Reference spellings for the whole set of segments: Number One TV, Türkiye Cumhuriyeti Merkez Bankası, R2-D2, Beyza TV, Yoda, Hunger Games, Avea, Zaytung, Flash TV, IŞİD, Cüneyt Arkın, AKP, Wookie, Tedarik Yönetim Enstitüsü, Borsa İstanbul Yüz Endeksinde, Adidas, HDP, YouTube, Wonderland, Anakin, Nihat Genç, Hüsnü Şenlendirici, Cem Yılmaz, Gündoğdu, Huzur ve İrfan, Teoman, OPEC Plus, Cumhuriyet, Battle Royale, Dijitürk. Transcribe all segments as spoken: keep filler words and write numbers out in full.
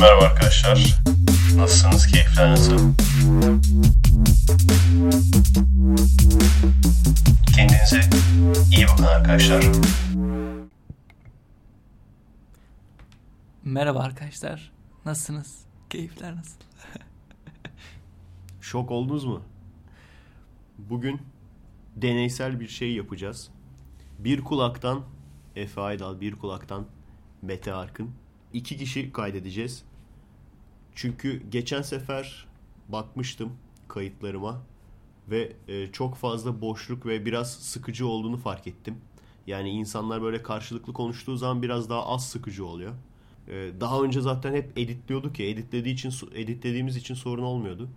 Merhaba arkadaşlar. Nasılsınız? Keyifler nasıl? Kendinize iyi bakın arkadaşlar. Merhaba arkadaşlar. Nasılsınız? Keyifler nasıl? Şok oldunuz mu? Bugün deneysel bir şey yapacağız. Bir kulaktan Efe Aydal, bir kulaktan Mete Arkın. İki kişi kaydedeceğiz. Çünkü geçen sefer bakmıştım kayıtlarıma ve çok fazla boşluk ve biraz sıkıcı olduğunu fark ettim. Yani insanlar böyle karşılıklı konuştuğu zaman biraz daha az sıkıcı oluyor. Daha önce zaten hep editliyorduk ya, editlediği için, editlediğimiz için sorun olmuyordu.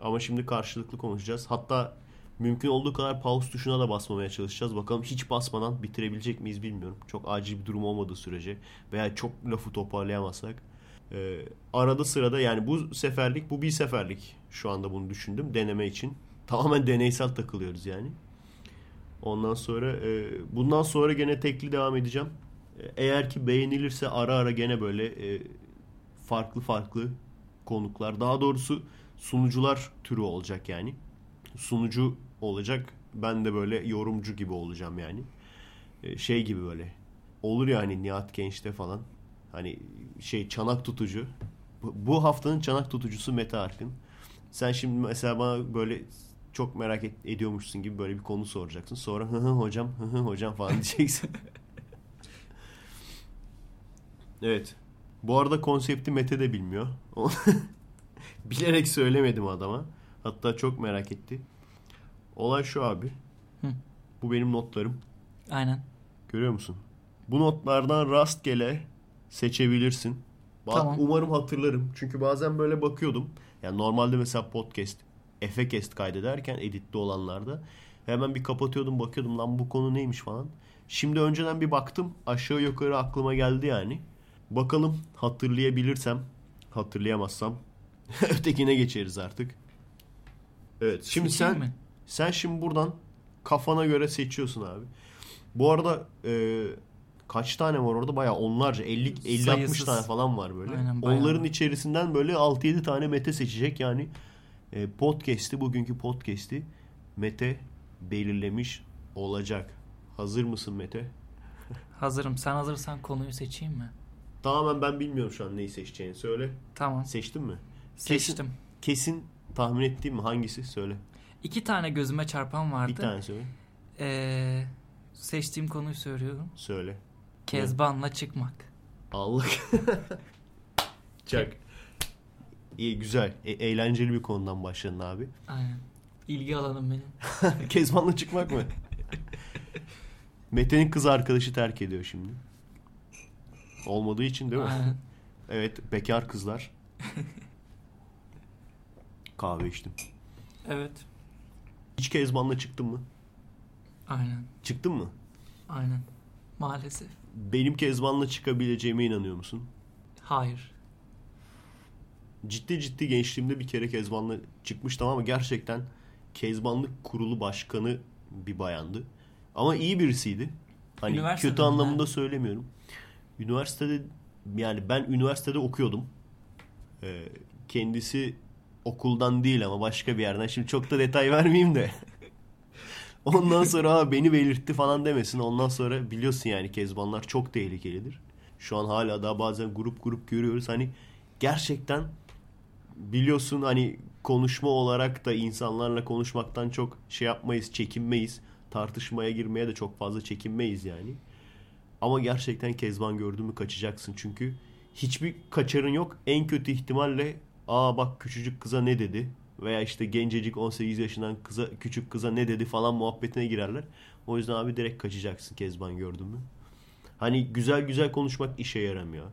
Ama şimdi karşılıklı konuşacağız. Hatta mümkün olduğu kadar pause tuşuna da basmamaya çalışacağız. Bakalım hiç basmadan bitirebilecek miyiz bilmiyorum. Çok acil bir durum olmadığı sürece veya çok lafı toparlayamazsak. Ee, arada sırada, yani bu seferlik, bu bir seferlik şu anda bunu düşündüm deneme için. Tamamen deneysel takılıyoruz yani. Ondan sonra e, bundan sonra gene tekli devam edeceğim. Eğer ki beğenilirse ara ara gene böyle e, farklı farklı konuklar, daha doğrusu sunucular türü olacak yani. Sunucu olacak. Ben de böyle yorumcu gibi olacağım yani. Şey gibi böyle. Olur ya hani Nihat Genç'te falan. Hani şey, çanak tutucu. Bu haftanın çanak tutucusu Mete Arkın. Sen şimdi mesela bana böyle çok merak ediyormuşsun gibi böyle bir konu soracaksın. Sonra hı hı hocam, hı hı hocam falan diyeceksin. Evet. Bu arada konsepti Mete de bilmiyor. Bilerek söylemedim adama. Hatta çok merak etti. Olay şu abi. Hı. Bu benim notlarım. Aynen. Görüyor musun? Bu notlardan rastgele seçebilirsin. Bak, tamam. Umarım hatırlarım. Çünkü bazen böyle bakıyordum. Yani normalde mesela podcast, Efecast kaydederken editli olanlarda hemen bir kapatıyordum, bakıyordum lan bu konu neymiş falan. Şimdi önceden bir baktım. Aşağı yukarı aklıma geldi yani. Bakalım hatırlayabilirsem. Hatırlayamazsam ötekine geçeriz artık. Evet. Şimdi Seçeyim sen mi? sen şimdi buradan kafana göre seçiyorsun abi. Bu arada e, kaç tane var orada? Bayağı onlarca, elli altmış tane falan var böyle. Aynen, onların içerisinden böyle altı yedi tane Mete seçecek. Yani e, podcast'i, bugünkü podcast'i Mete belirlemiş olacak. Hazır mısın Mete? Hazırım. Sen hazırsan konuyu seçeyim mi? Tamamen ben bilmiyorum şu an neyi seçeceğini. Söyle. Tamam. Seçtin mi? Seçtim. Kesin, kesin tahmin ettiğim mi? Hangisi? Söyle. İki tane gözüme çarpan vardı. Bir tane söyle. Ee, seçtiğim konuyu söylüyorum. Söyle. Kezbanla ne? Çıkmak. Allah. Çak. İyi, güzel. E- eğlenceli bir konudan başladın abi. Aynen. İlgi alanım benim. Kezbanla çıkmak mı? Mete'nin kız arkadaşı terk ediyor şimdi. Olmadığı için değil mi? Aynen. Evet. Bekar kızlar. Kahve içtim. Evet. Hiç kezbanla çıktın mı? Aynen. Çıktın mı? Aynen. Maalesef. Benim kezbanla çıkabileceğime inanıyor musun? Hayır. Ciddi ciddi gençliğimde bir kere kezbanla çıkmıştım ama gerçekten kezbanlık kurulu başkanı bir bayandı. Ama iyi birisiydi. Hani üniversitede kötü anlamında he? söylemiyorum. Üniversitede, yani ben üniversitede okuyordum. Ee, kendisi okuldan değil ama başka bir yerden. Şimdi çok da detay vermeyeyim de. Ondan sonra ha, beni belirtti falan demesin. Ondan sonra biliyorsun yani kezbanlar çok tehlikelidir. Şu an hala daha bazen grup grup görüyoruz. Hani gerçekten biliyorsun hani konuşma olarak da insanlarla konuşmaktan çok şey yapmayız, çekinmeyiz. Tartışmaya girmeye de çok fazla çekinmeyiz yani. Ama gerçekten kezban gördün mü kaçacaksın. Çünkü hiçbir kaçarın yok. En kötü ihtimalle aa bak küçücük kıza ne dedi veya işte gencecik on sekiz yaşından kıza, küçük kıza ne dedi falan muhabbetine girerler. O yüzden abi direkt kaçacaksın kezban gördün mü? Hani güzel güzel konuşmak işe yaramıyor.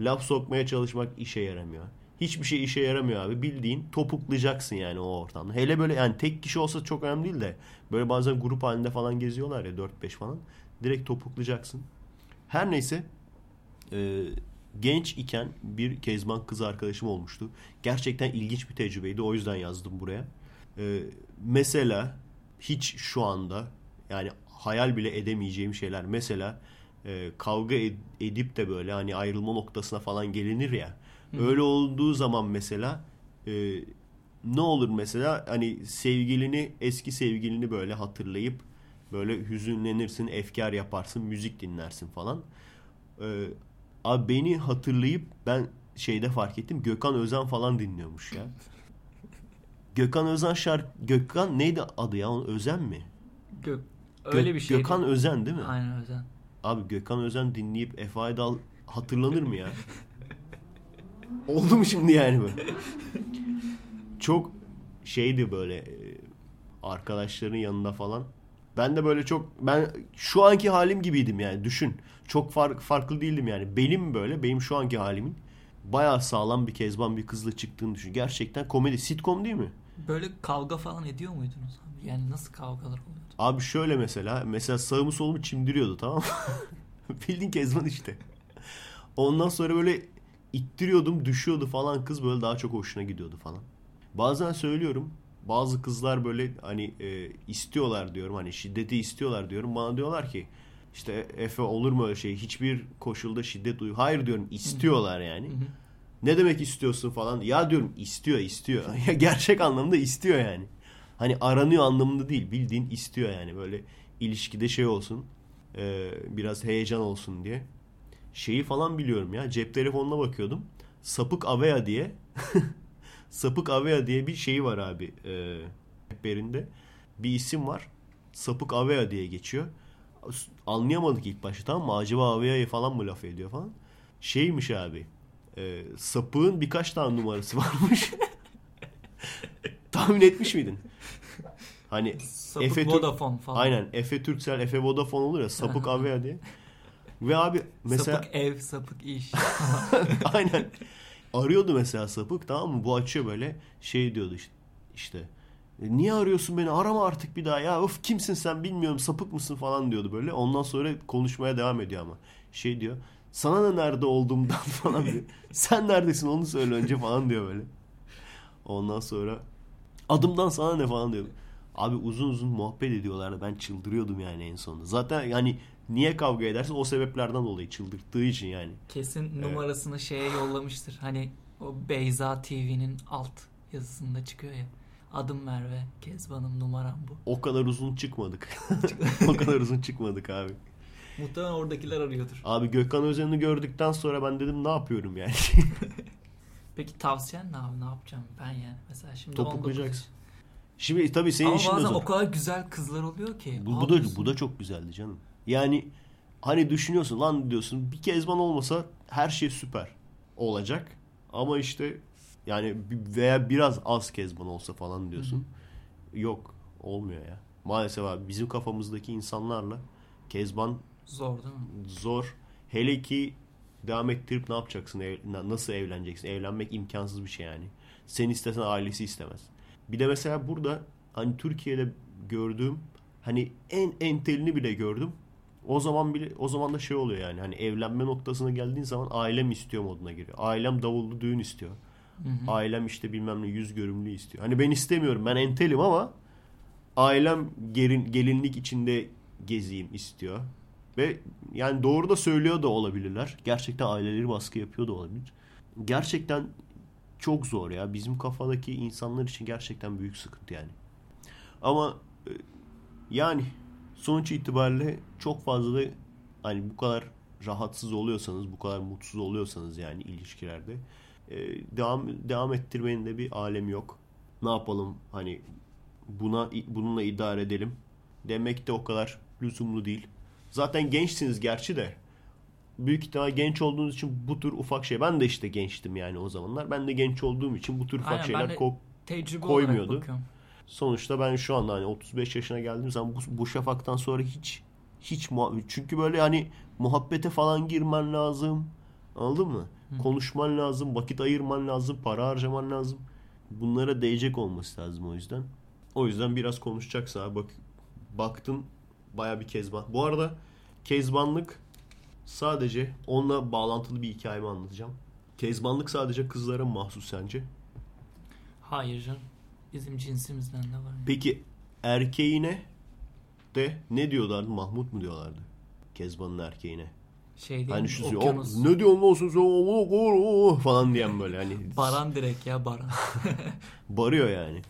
Laf sokmaya çalışmak işe yaramıyor. Hiçbir şey işe yaramıyor abi. Bildiğin topuklayacaksın yani o ortamda. Hele böyle yani tek kişi olsa çok önemli değil de böyle bazen grup halinde falan geziyorlar ya, dört beş falan. Direkt topuklayacaksın. Her neyse. Eee Genç iken bir kezban kız arkadaşım olmuştu. Gerçekten ilginç bir tecrübeydi. O yüzden yazdım buraya. Ee, mesela hiç şu anda yani hayal bile edemeyeceğim şeyler. Mesela e, kavga ed- edip de böyle hani ayrılma noktasına falan gelinir ya. Hı. Öyle olduğu zaman mesela e, ne olur mesela hani sevgilini, eski sevgilini böyle hatırlayıp böyle hüzünlenirsin, efkar yaparsın, müzik dinlersin falan. E, abi beni hatırlayıp ben şeyde fark ettim, Gökhan Özen falan dinliyormuş ya. Gökhan Özen şarkı... Gökhan neydi adı ya? Özen mi? Gök... Öyle Gök... bir şey. Gökhan Özen değil mi? Aynen, Özen. Abi Gökhan Özen dinleyip Efe Aydal hatırlanır mı ya? Oldu mu şimdi yani böyle? Çok şeydi böyle arkadaşların yanında falan. Ben de böyle çok... Ben şu anki halim gibiydim yani, düşün. Çok far... farklı değildim yani. Benim böyle, benim şu anki halimin bayağı sağlam bir kezban bir kızla çıktığını düşün. Gerçekten komedi. Sitcom değil mi? Böyle kavga falan ediyor muydunuz abi? Yani nasıl kavgalar oluyordu? Abi şöyle mesela. Mesela sağımı solumu çimdiriyordu, tamam mı? Bildiğin kezban işte. Ondan sonra böyle ittiriyordum, düşüyordu falan. Kız böyle daha çok hoşuna gidiyordu falan. Bazen söylüyorum. Bazı kızlar böyle hani e, istiyorlar diyorum. Hani şiddeti istiyorlar diyorum. Bana diyorlar ki İşte Efe olur mu öyle şey? Hiçbir koşulda şiddet uyu. Hayır diyorum, istiyorlar yani. Hı hı. Ne demek istiyorsun falan? Ya diyorum istiyor istiyor. Ya gerçek anlamda istiyor yani. Hani aranıyor anlamında değil. Bildiğin istiyor yani. Böyle ilişkide şey olsun. E, biraz heyecan olsun diye. Şeyi falan biliyorum ya. Cep telefonuna bakıyordum. Sapık Avea diye. Sapık Avea diye bir şey var abi. E, rehberinde bir isim var. Sapık Avea diye geçiyor. Anlayamadık ilk başta, tamam mı? Acaba Avea'ya falan mı laf ediyor falan. Şeymiş abi. E, sapığın birkaç tane numarası varmış. Tahmin etmiş miydin? Hani sapık Efe Vodafone Türk... falan. Aynen. Efe Türksel, Efe Vodafone olur ya. Sapık Avea diye. Ve abi mesela... Sapık ev, sapık iş. Aynen. Arıyordu mesela sapık, tamam mı? Bu açıyor böyle. Şey diyordu işte. işte Niye arıyorsun beni? Arama artık bir daha ya. Of, kimsin sen? Bilmiyorum. Sapık mısın falan diyordu böyle. Ondan sonra konuşmaya devam ediyor ama. Şey diyor. Sana ne, nerede olduğumdan falan diyor. Sen neredesin onu söyle önce falan diyor böyle. Ondan sonra adımdan sana ne falan diyor. Abi uzun uzun muhabbet ediyorlardı. Ben çıldırıyordum yani en sonunda. Zaten yani niye kavga edersin? O sebeplerden dolayı, çıldırttığı için yani. Kesin numarasını evet. şeye yollamıştır. Hani o Beyza T V'nin alt yazısında çıkıyor ya. Adım Merve, kezbanım, numaram bu. O kadar uzun çıkmadık. O kadar uzun çıkmadık abi. Muhtemelen oradakiler arıyordur. Abi Gökhan Özen'i gördükten sonra ben dedim ne yapıyorum yani. Peki tavsiyen ne abi? Ne yapacağım ben yani? Mesela şimdi topuklayacaksın. Şimdi tabii senin ama işin de zor. Ama bazen o kadar güzel kızlar oluyor ki. Bu, bu, da, bu da çok güzeldi canım. Yani hani düşünüyorsun lan, diyorsun bir kezban olmasa her şey süper olacak. Ama işte... Yani veya biraz az kezban olsa falan diyorsun. Hı hı. Yok, olmuyor ya. Maalesef abi bizim kafamızdaki insanlarla kezban zor değil mi? Zor. Hele ki devam ettirip ne yapacaksın? Ev, nasıl evleneceksin? Evlenmek imkansız bir şey yani. Sen istesen ailesi istemez. Bir de mesela burada hani Türkiye'de gördüğüm hani en entelini bile gördüm. O zaman bile o zaman da şey oluyor yani. Hani evlenme noktasına geldiğin zaman ailem istiyor moduna giriyor. Ailem davullu düğün istiyor. Hı hı. Ailem işte bilmem ne yüz görümlü istiyor. Hani ben istemiyorum, ben entelim ama ailem gelin, gelinlik içinde gezeyim istiyor. Ve yani doğru da söylüyor da olabilirler. Gerçekten aileleri baskı yapıyor da olabilir. Gerçekten çok zor ya. Bizim kafadaki insanlar için gerçekten büyük sıkıntı yani. Ama yani sonuç itibariyle çok fazla da hani bu kadar rahatsız oluyorsanız, bu kadar mutsuz oluyorsanız yani ilişkilerde devam devam ettirmenin de bir alemi yok. Ne yapalım hani buna bununla idare edelim demek de o kadar lüzumlu değil. Zaten gençsiniz gerçi de büyük ihtimal genç olduğunuz için bu tür ufak şey. Ben de işte gençtim yani o zamanlar. Ben de genç olduğum için bu tür ufak aynen, şeyler ko- koymuyordu. Sonuçta ben şu anda hani otuz beş yaşına geldiğim zaman bu, bu şafaktan sonra hiç hiç muha- çünkü böyle hani muhabbete falan girmen lazım. Anladın mı? Konuşman lazım, vakit ayırman lazım, para harcaman lazım. Bunlara değecek olması lazım o yüzden. O yüzden biraz konuşacaksa abi bak, baktın baya bir kezban. Bu arada kezbanlık sadece onunla bağlantılı bir hikayemi anlatacağım. Kezbanlık sadece kızlara mahsus sence? Hayır canım. Bizim cinsimizden de var. Yani. Peki erkeğine de ne diyorlardı? Mahmut mu diyorlardı? Kezban'ın erkeğine. Şey hani şu okyanus. O, ne diyorsun lan sen? Oh, oh, oh, falan diyen böyle hani. Baran direkt ya Baran. Barıyor yani.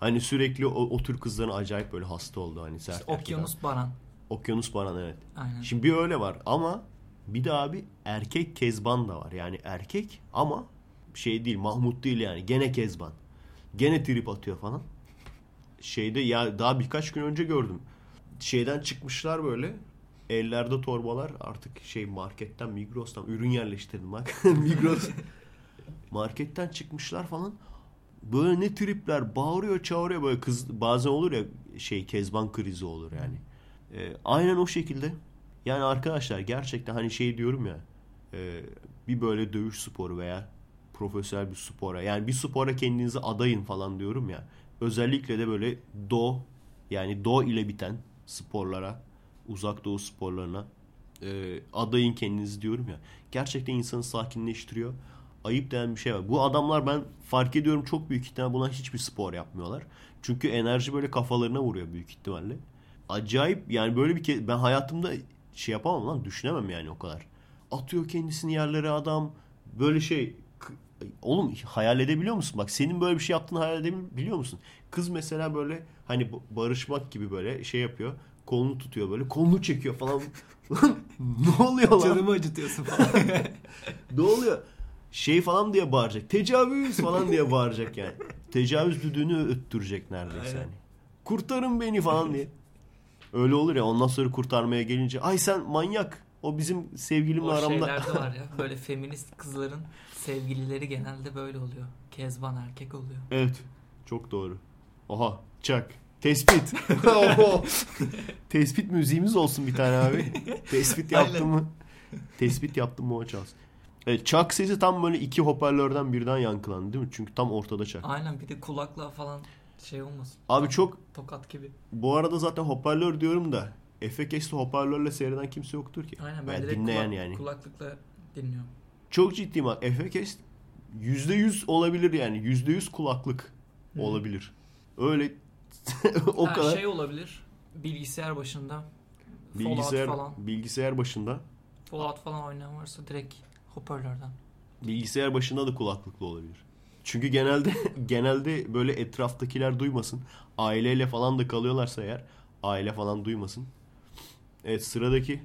Hani sürekli o, o tür kızların acayip böyle hasta oldu hani. İşte okyanus erkekten. Baran. Okyanus Baran evet. Aynen. Şimdi bir öyle var ama bir de abi erkek Kezban da var. Yani erkek ama şey değil, Mahmut değil yani. Gene Kezban. Gene trip atıyor falan. Şeyde ya daha birkaç gün önce gördüm. Şeyden çıkmışlar böyle. Ellerde torbalar artık şey marketten, Migros'tan ürün yerleştirdim bak. Migros. Marketten çıkmışlar falan. Böyle ne tripler, bağırıyor çağırıyor böyle kız, bazen olur ya şey Kezban krizi olur yani. E, aynen o şekilde. Yani arkadaşlar gerçekten hani şey diyorum ya. E, bir böyle dövüş sporu veya profesyonel bir spora, yani bir spora kendinizi adayın falan diyorum ya. Özellikle de böyle do yani do ile biten sporlara, uzak doğu sporlarına e, adayın kendinizi diyorum ya. Gerçekten insanı sakinleştiriyor. Ayıp denen bir şey var. Bu adamlar ben fark ediyorum çok büyük ihtimal buna hiçbir spor yapmıyorlar. Çünkü enerji böyle kafalarına vuruyor büyük ihtimalle. Acayip yani böyle bir ke- ben hayatımda şey yapamam lan, düşünemem yani o kadar. Atıyor kendisini yerlere adam böyle şey. Oğlum hayal edebiliyor musun? Bak senin böyle bir şey yaptığını hayal edebiliyor musun? Kız mesela böyle hani barışmak gibi böyle şey yapıyor. Kolunu tutuyor böyle. Kolunu çekiyor falan. Ne oluyor lan? Canımı acıtıyorsun falan. Ne oluyor? Şey falan diye bağıracak. Tecavüz falan diye bağıracak yani. Tecavüz düdüğünü öttürecek neredeyse yani. Kurtarın beni falan diye. Öyle olur ya, ondan sonra kurtarmaya gelince ay sen manyak. O bizim sevgilimle aramda. O şeylerde var ya. Böyle feminist kızların sevgilileri genelde böyle oluyor. Kezban erkek oluyor. Evet. Çok doğru. Oha. Çak. Tespit. Tespit müziğimiz olsun bir tane abi. Tespit yaptım mı? Tespit yaptım mı o çalsın. Evet, çak sesi tam böyle iki hoparlörden birden yankılandı değil mi? Çünkü tam ortada çak. Aynen, bir de kulaklığa falan şey olmasın. Abi tam çok tokat gibi. Bu arada zaten hoparlör diyorum da Efe kesti, hoparlörle seyreden kimse yoktur ki. Aynen, ben yani direkt dinleyen kulak, yani. Kulaklıkla dinliyorum. Çok ciddiyim abi. Efe kesti yüzde yüz olabilir yani. yüzde yüz kulaklık hmm. olabilir. Öyle o yani kadar. Şey olabilir. Bilgisayar başında. Bilgisayar, Fallout falan. Bilgisayar başında. Fallout falan oynayan varsa direkt hoparlörden. Bilgisayar başında da kulaklıklı olabilir. Çünkü genelde genelde böyle etraftakiler duymasın. Aileyle falan da kalıyorlarsa eğer aile falan duymasın. Evet, sıradaki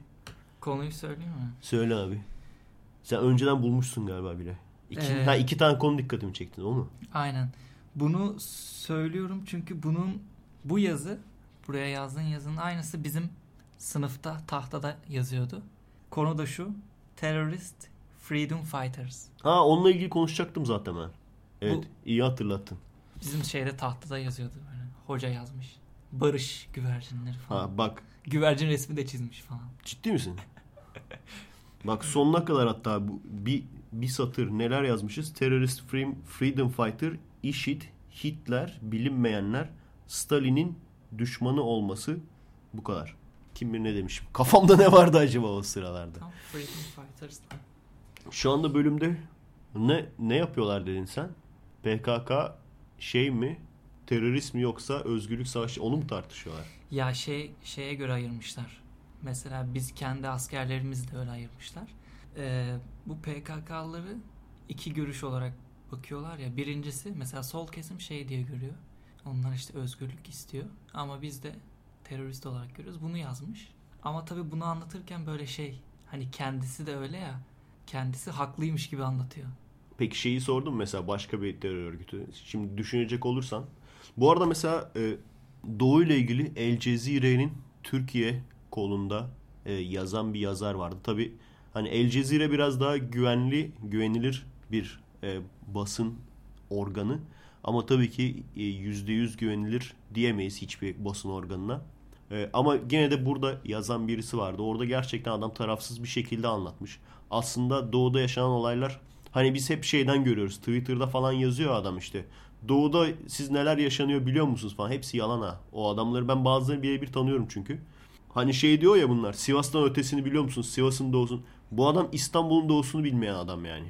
konuyu söyleyeyim mi? Söyle abi. Sen önceden bulmuşsun galiba bile. İki, ee, ha, iki tane konu dikkatimi çektin, o mu? Aynen. Bunu söylüyorum çünkü bunun bu yazı, buraya yazdığın yazının aynısı bizim sınıfta tahtada yazıyordu. Konu da şu. Terrorist Freedom Fighters. Ha, onunla ilgili konuşacaktım zaten ben. Evet, bu, iyi hatırlattın. Bizim şeyde tahtada yazıyordu böyle. Hoca yazmış. Barış güvercinleri falan. Ha bak. Güvercin resmi de çizmiş falan. Ciddi misin? Bak sonuna kadar hatta bu, bir bir satır neler yazmışız. Terörist, freedom fighter, IŞİD, Hitler, bilinmeyenler, Stalin'in düşmanı olması, bu kadar. Kim bilir ne demişim. Kafamda ne vardı acaba o sıralarda? Tam freedom fighters. Şu anda bölümde ne ne yapıyorlar dedin sen? P K K şey mi? Terörist mi yoksa özgürlük savaşı, onu mu tartışıyorlar? Ya şey şeye göre ayırmışlar. Mesela biz kendi askerlerimizi de öyle ayırmışlar. Ee, bu P K K'ları iki görüş olarak bakıyorlar ya. Birincisi mesela sol kesim şey diye görüyor. Onlar işte özgürlük istiyor. Ama biz de terörist olarak görüyoruz. Bunu yazmış. Ama tabii bunu anlatırken böyle şey hani kendisi de öyle ya. Kendisi haklıymış gibi anlatıyor. Peki şeyi sordum mesela başka bir terör örgütü. Şimdi düşünecek olursan. Bu arada mesela e, Doğu ile ilgili El Cezire'nin Türkiye kolunda e, yazan bir yazar vardı. Tabii hani El Cezire biraz daha güvenli, güvenilir bir e, basın organı. Ama tabii ki e, yüzde yüz güvenilir diyemeyiz hiçbir basın organına. E, ama gene de burada yazan birisi vardı. Orada gerçekten adam tarafsız bir şekilde anlatmış. Aslında Doğu'da yaşanan olaylar hani biz hep şeyden görüyoruz. Twitter'da falan yazıyor adam işte. Doğu'da siz neler yaşanıyor biliyor musunuz falan. Hepsi yalan ha. O adamları ben bazılarını birebir tanıyorum çünkü. Hani şey diyor ya bunlar. Sivas'tan ötesini biliyor musunuz? Sivas'ın doğusunu. Bu adam İstanbul'un doğusunu bilmeyen adam yani.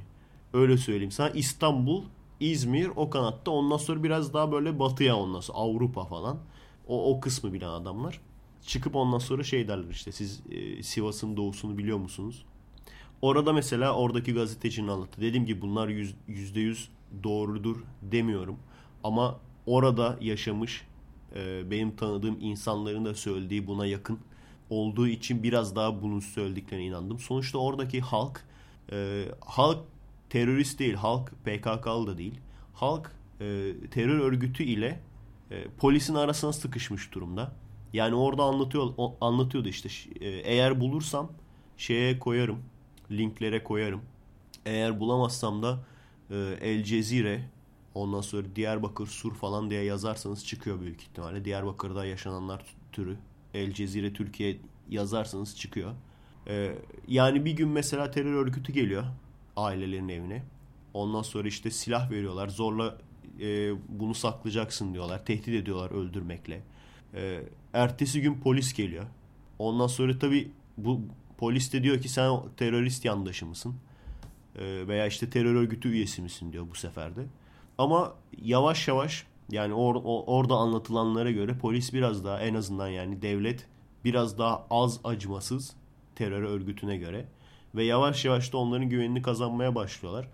Öyle söyleyeyim sana. İstanbul, İzmir o kanatta. Ondan sonra biraz daha böyle batıya, ondan sonra Avrupa falan. O, o kısmı bilen adamlar. çıkıp ondan sonra şey derler işte, siz e, Sivas'ın doğusunu biliyor musunuz? Orada mesela oradaki gazetecinin anlattı. Dediğim gibi bunlar yüz, yüzde yüz doğrudur demiyorum. Ama orada yaşamış e, benim tanıdığım insanların da söylediği buna yakın olduğu için biraz daha bunun söylediklerine inandım. Sonuçta oradaki halk, e, halk terörist değil, halk P K K'lı da değil. Halk e, terör örgütü ile e, polisin arasına sıkışmış durumda. Yani orada anlatıyor, anlatıyordu işte, e, eğer bulursam şeye koyarım, linklere koyarım. Eğer bulamazsam da e, El Cezire, ondan sonra Diyarbakır Sur falan diye yazarsanız çıkıyor büyük ihtimalle. Diyarbakır'da yaşananlar türü El Cezire Türkiye yazarsanız çıkıyor. E, yani bir gün mesela terör örgütü geliyor ailelerin evine. Ondan sonra işte silah veriyorlar. Zorla e, bunu saklayacaksın diyorlar. Tehdit ediyorlar öldürmekle. E, ertesi gün polis geliyor. Ondan sonra tabii bu polis de diyor ki sen terörist yandaşı mısın? E, veya işte terör örgütü üyesi misin diyor bu sefer de. Ama yavaş yavaş yani or, or, orada anlatılanlara göre polis biraz daha, en azından yani devlet biraz daha az acımasız terör örgütüne göre. Ve yavaş yavaş da onların güvenini kazanmaya başlıyorlar.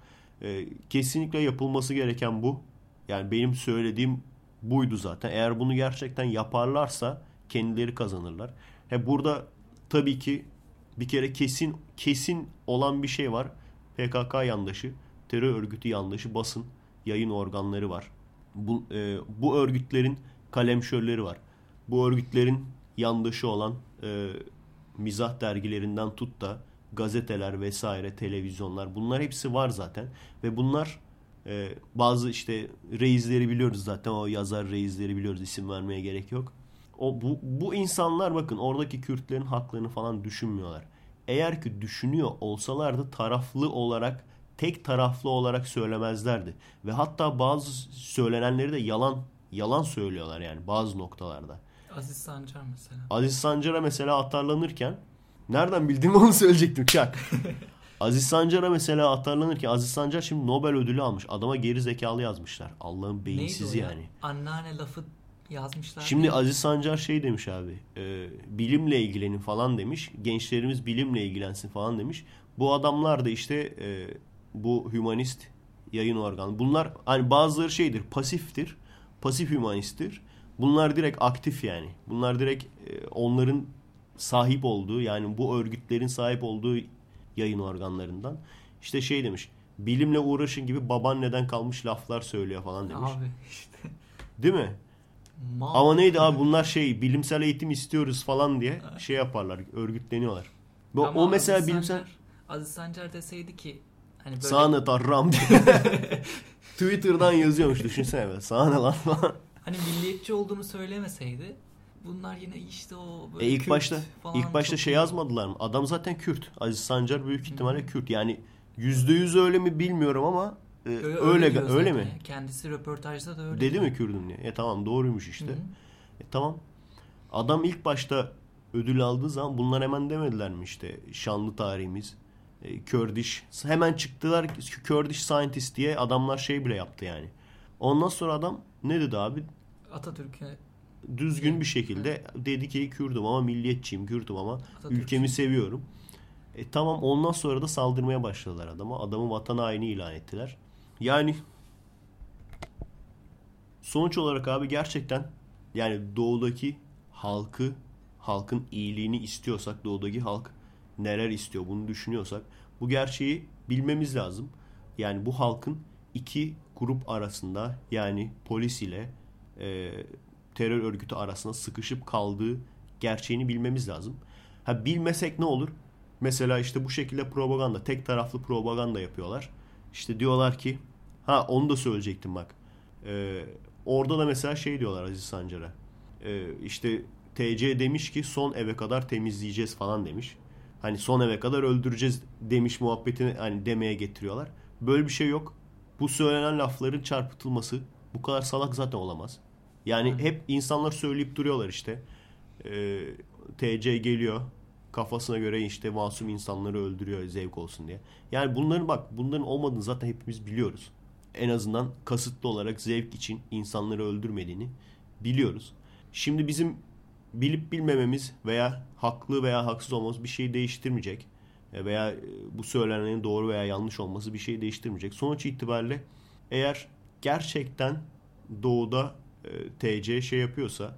Kesinlikle yapılması gereken bu. Yani benim söylediğim buydu zaten. Eğer bunu gerçekten yaparlarsa kendileri kazanırlar. He, burada tabii ki bir kere kesin kesin olan bir şey var. P K K yandaşı, terör örgütü yandaşı basın yayın organları var. Bu, e, bu örgütlerin kalemşörleri var. Bu örgütlerin yandaşı olan e, mizah dergilerinden tut da gazeteler vesaire, televizyonlar, bunlar hepsi var zaten. Ve bunlar e, bazı işte reisleri biliyoruz zaten, o yazar reisleri biliyoruz, isim vermeye gerek yok. O bu, bu insanlar bakın oradaki Kürtlerin haklarını falan düşünmüyorlar. Eğer ki düşünüyor olsalardı taraflı olarak, tek taraflı olarak söylemezlerdi. Ve hatta bazı söylenenleri de yalan yalan söylüyorlar yani bazı noktalarda. Aziz Sancar mesela. Aziz Sancar'a mesela atarlanırken, nereden bildiğimi onu söyleyecektim çak. Aziz Sancar'a mesela atarlanırken, Aziz Sancar şimdi Nobel ödülü almış. Adama geri zekalı yazmışlar. Allah'ın beyinsizi yani. Anneanne lafı yazmışlar. Şimdi Aziz Sancar şey demiş abi. E, bilimle ilgilenin falan demiş. Gençlerimiz bilimle ilgilensin falan demiş. Bu adamlar da işte e, bu hümanist yayın organı. Bunlar hani bazıları şeydir, pasiftir. Pasif hümanisttir. Bunlar direkt aktif yani. Bunlar direkt e, onların sahip olduğu, yani bu örgütlerin sahip olduğu yayın organlarından işte şey demiş, bilimle uğraşın gibi babaanneden kalmış laflar söylüyor falan demiş. Abi işte. Değil mi? Mal. Ama neydi abi, bunlar şey, bilimsel eğitim istiyoruz falan diye şey yaparlar, örgütleniyorlar. Ama o mesela Aziz bilimsel Sancar, Aziz Sancar deseydi ki hani böyle sahne tarram diye Twitter'dan yazıyormuş, düşünsene be sahne lan falan. Hani milliyetçi olduğunu söylemeseydi bunlar yine işte o böyle e ilk Kürt başta, falan. İlk başta şey iyi. Yazmadılar mı? Adam zaten Kürt. Aziz Sancar büyük ihtimalle hmm. Kürt. Yani yüzde yüz öyle mi bilmiyorum ama e, öyle öyle, öyle mi? Kendisi röportajda da öyle. Dedi mi Kürt'üm diye? E tamam, doğruymuş işte. Hmm. E tamam. Adam ilk başta ödül aldığı zaman bunlar hemen demediler mi işte şanlı tarihimiz, e, Kurdish. Hemen çıktılar Kurdish scientist diye, adamlar şey bile yaptı yani. Ondan sonra adam ne dedi abi? Atatürk'e düzgün bir şekilde evet. Dedi ki Kürt'üm ama milliyetçiyim, Kürt'üm ama Atatürk ülkemi için seviyorum. E tamam, ondan sonra da saldırmaya başladılar adama. Adamı vatan haini ilan ettiler. Yani sonuç olarak abi gerçekten yani doğudaki halkı, halkın iyiliğini istiyorsak, doğudaki halk neler istiyor bunu düşünüyorsak bu gerçeği bilmemiz lazım. Yani bu halkın iki grup arasında, yani polis ile e, terör örgütü arasında sıkışıp kaldığı gerçeğini bilmemiz lazım. Ha, bilmesek ne olur? Mesela işte bu şekilde propaganda, tek taraflı propaganda yapıyorlar. İşte diyorlar ki, ha onu da söyleyecektim bak. Ee, orada da mesela şey diyorlar Aziz Sancar'a. Ee, işte T C demiş ki son eve kadar temizleyeceğiz falan demiş. Hani son eve kadar öldüreceğiz demiş muhabbetini hani demeye getiriyorlar. Böyle bir şey yok. Bu söylenen lafların çarpıtılması, bu kadar salak zaten olamaz. Yani hep insanlar söyleyip duruyorlar işte. E, T C geliyor. Kafasına göre işte masum insanları öldürüyor zevk olsun diye. Yani bunların bak bunların olmadığını zaten hepimiz biliyoruz. En azından kasıtlı olarak zevk için insanları öldürmediğini biliyoruz. Şimdi bizim bilip bilmememiz veya haklı veya haksız olması bir şeyi değiştirmeyecek. Veya bu söylenenin doğru veya yanlış olması bir şeyi değiştirmeyecek. Sonuç itibariyle eğer gerçekten doğuda T C şey yapıyorsa,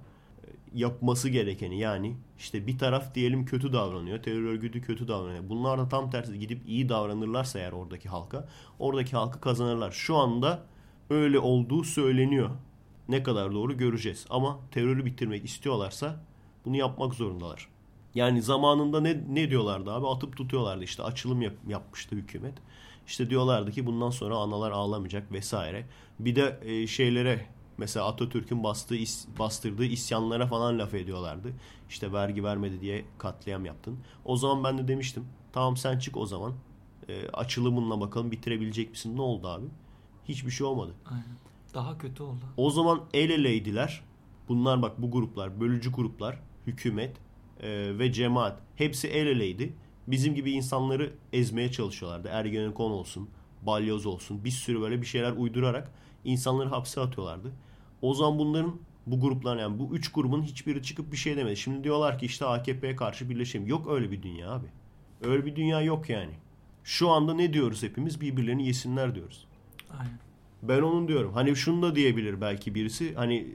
yapması gerekeni, yani işte bir taraf diyelim kötü davranıyor, terör örgütü kötü davranıyor. Bunlar da tam tersi gidip iyi davranırlarsa eğer oradaki halka, oradaki halkı kazanırlar. Şu anda öyle olduğu söyleniyor. Ne kadar doğru göreceğiz. Ama terörü bitirmek istiyorlarsa bunu yapmak zorundalar. Yani zamanında ne ne diyorlardı abi? Atıp tutuyorlardı işte. Açılım yap, yapmıştı hükümet. İşte diyorlardı ki bundan sonra analar ağlamayacak vesaire. Bir de e, şeylere, mesela Atatürk'ün bastığı is, bastırdığı isyanlara falan laf ediyorlardı. İşte vergi vermedi diye katliam yaptın. O zaman ben de demiştim. Tamam sen çık o zaman. E, açılımınla bakalım bitirebilecek misin? Ne oldu abi? Hiçbir şey olmadı. Aynen. Daha kötü oldu. O zaman el eleydiler. Bunlar bak, bu gruplar, bölücü gruplar, hükümet e, ve cemaat hepsi el eleydi. Bizim gibi insanları ezmeye çalışıyorlardı. Ergenekon olsun, Balyoz olsun, bir sürü böyle bir şeyler uydurarak insanları hapse atıyorlardı. O zaman bunların, bu gruplar, yani bu üç grubun hiçbiri çıkıp bir şey demedi. Şimdi diyorlar ki işte A K P'ye karşı birleşelim. Yok öyle bir dünya abi. Öyle bir dünya yok yani. Şu anda ne diyoruz hepimiz? Birbirlerini yesinler diyoruz. Aynen. Ben onun diyorum. Hani şunu da diyebilir belki birisi. Hani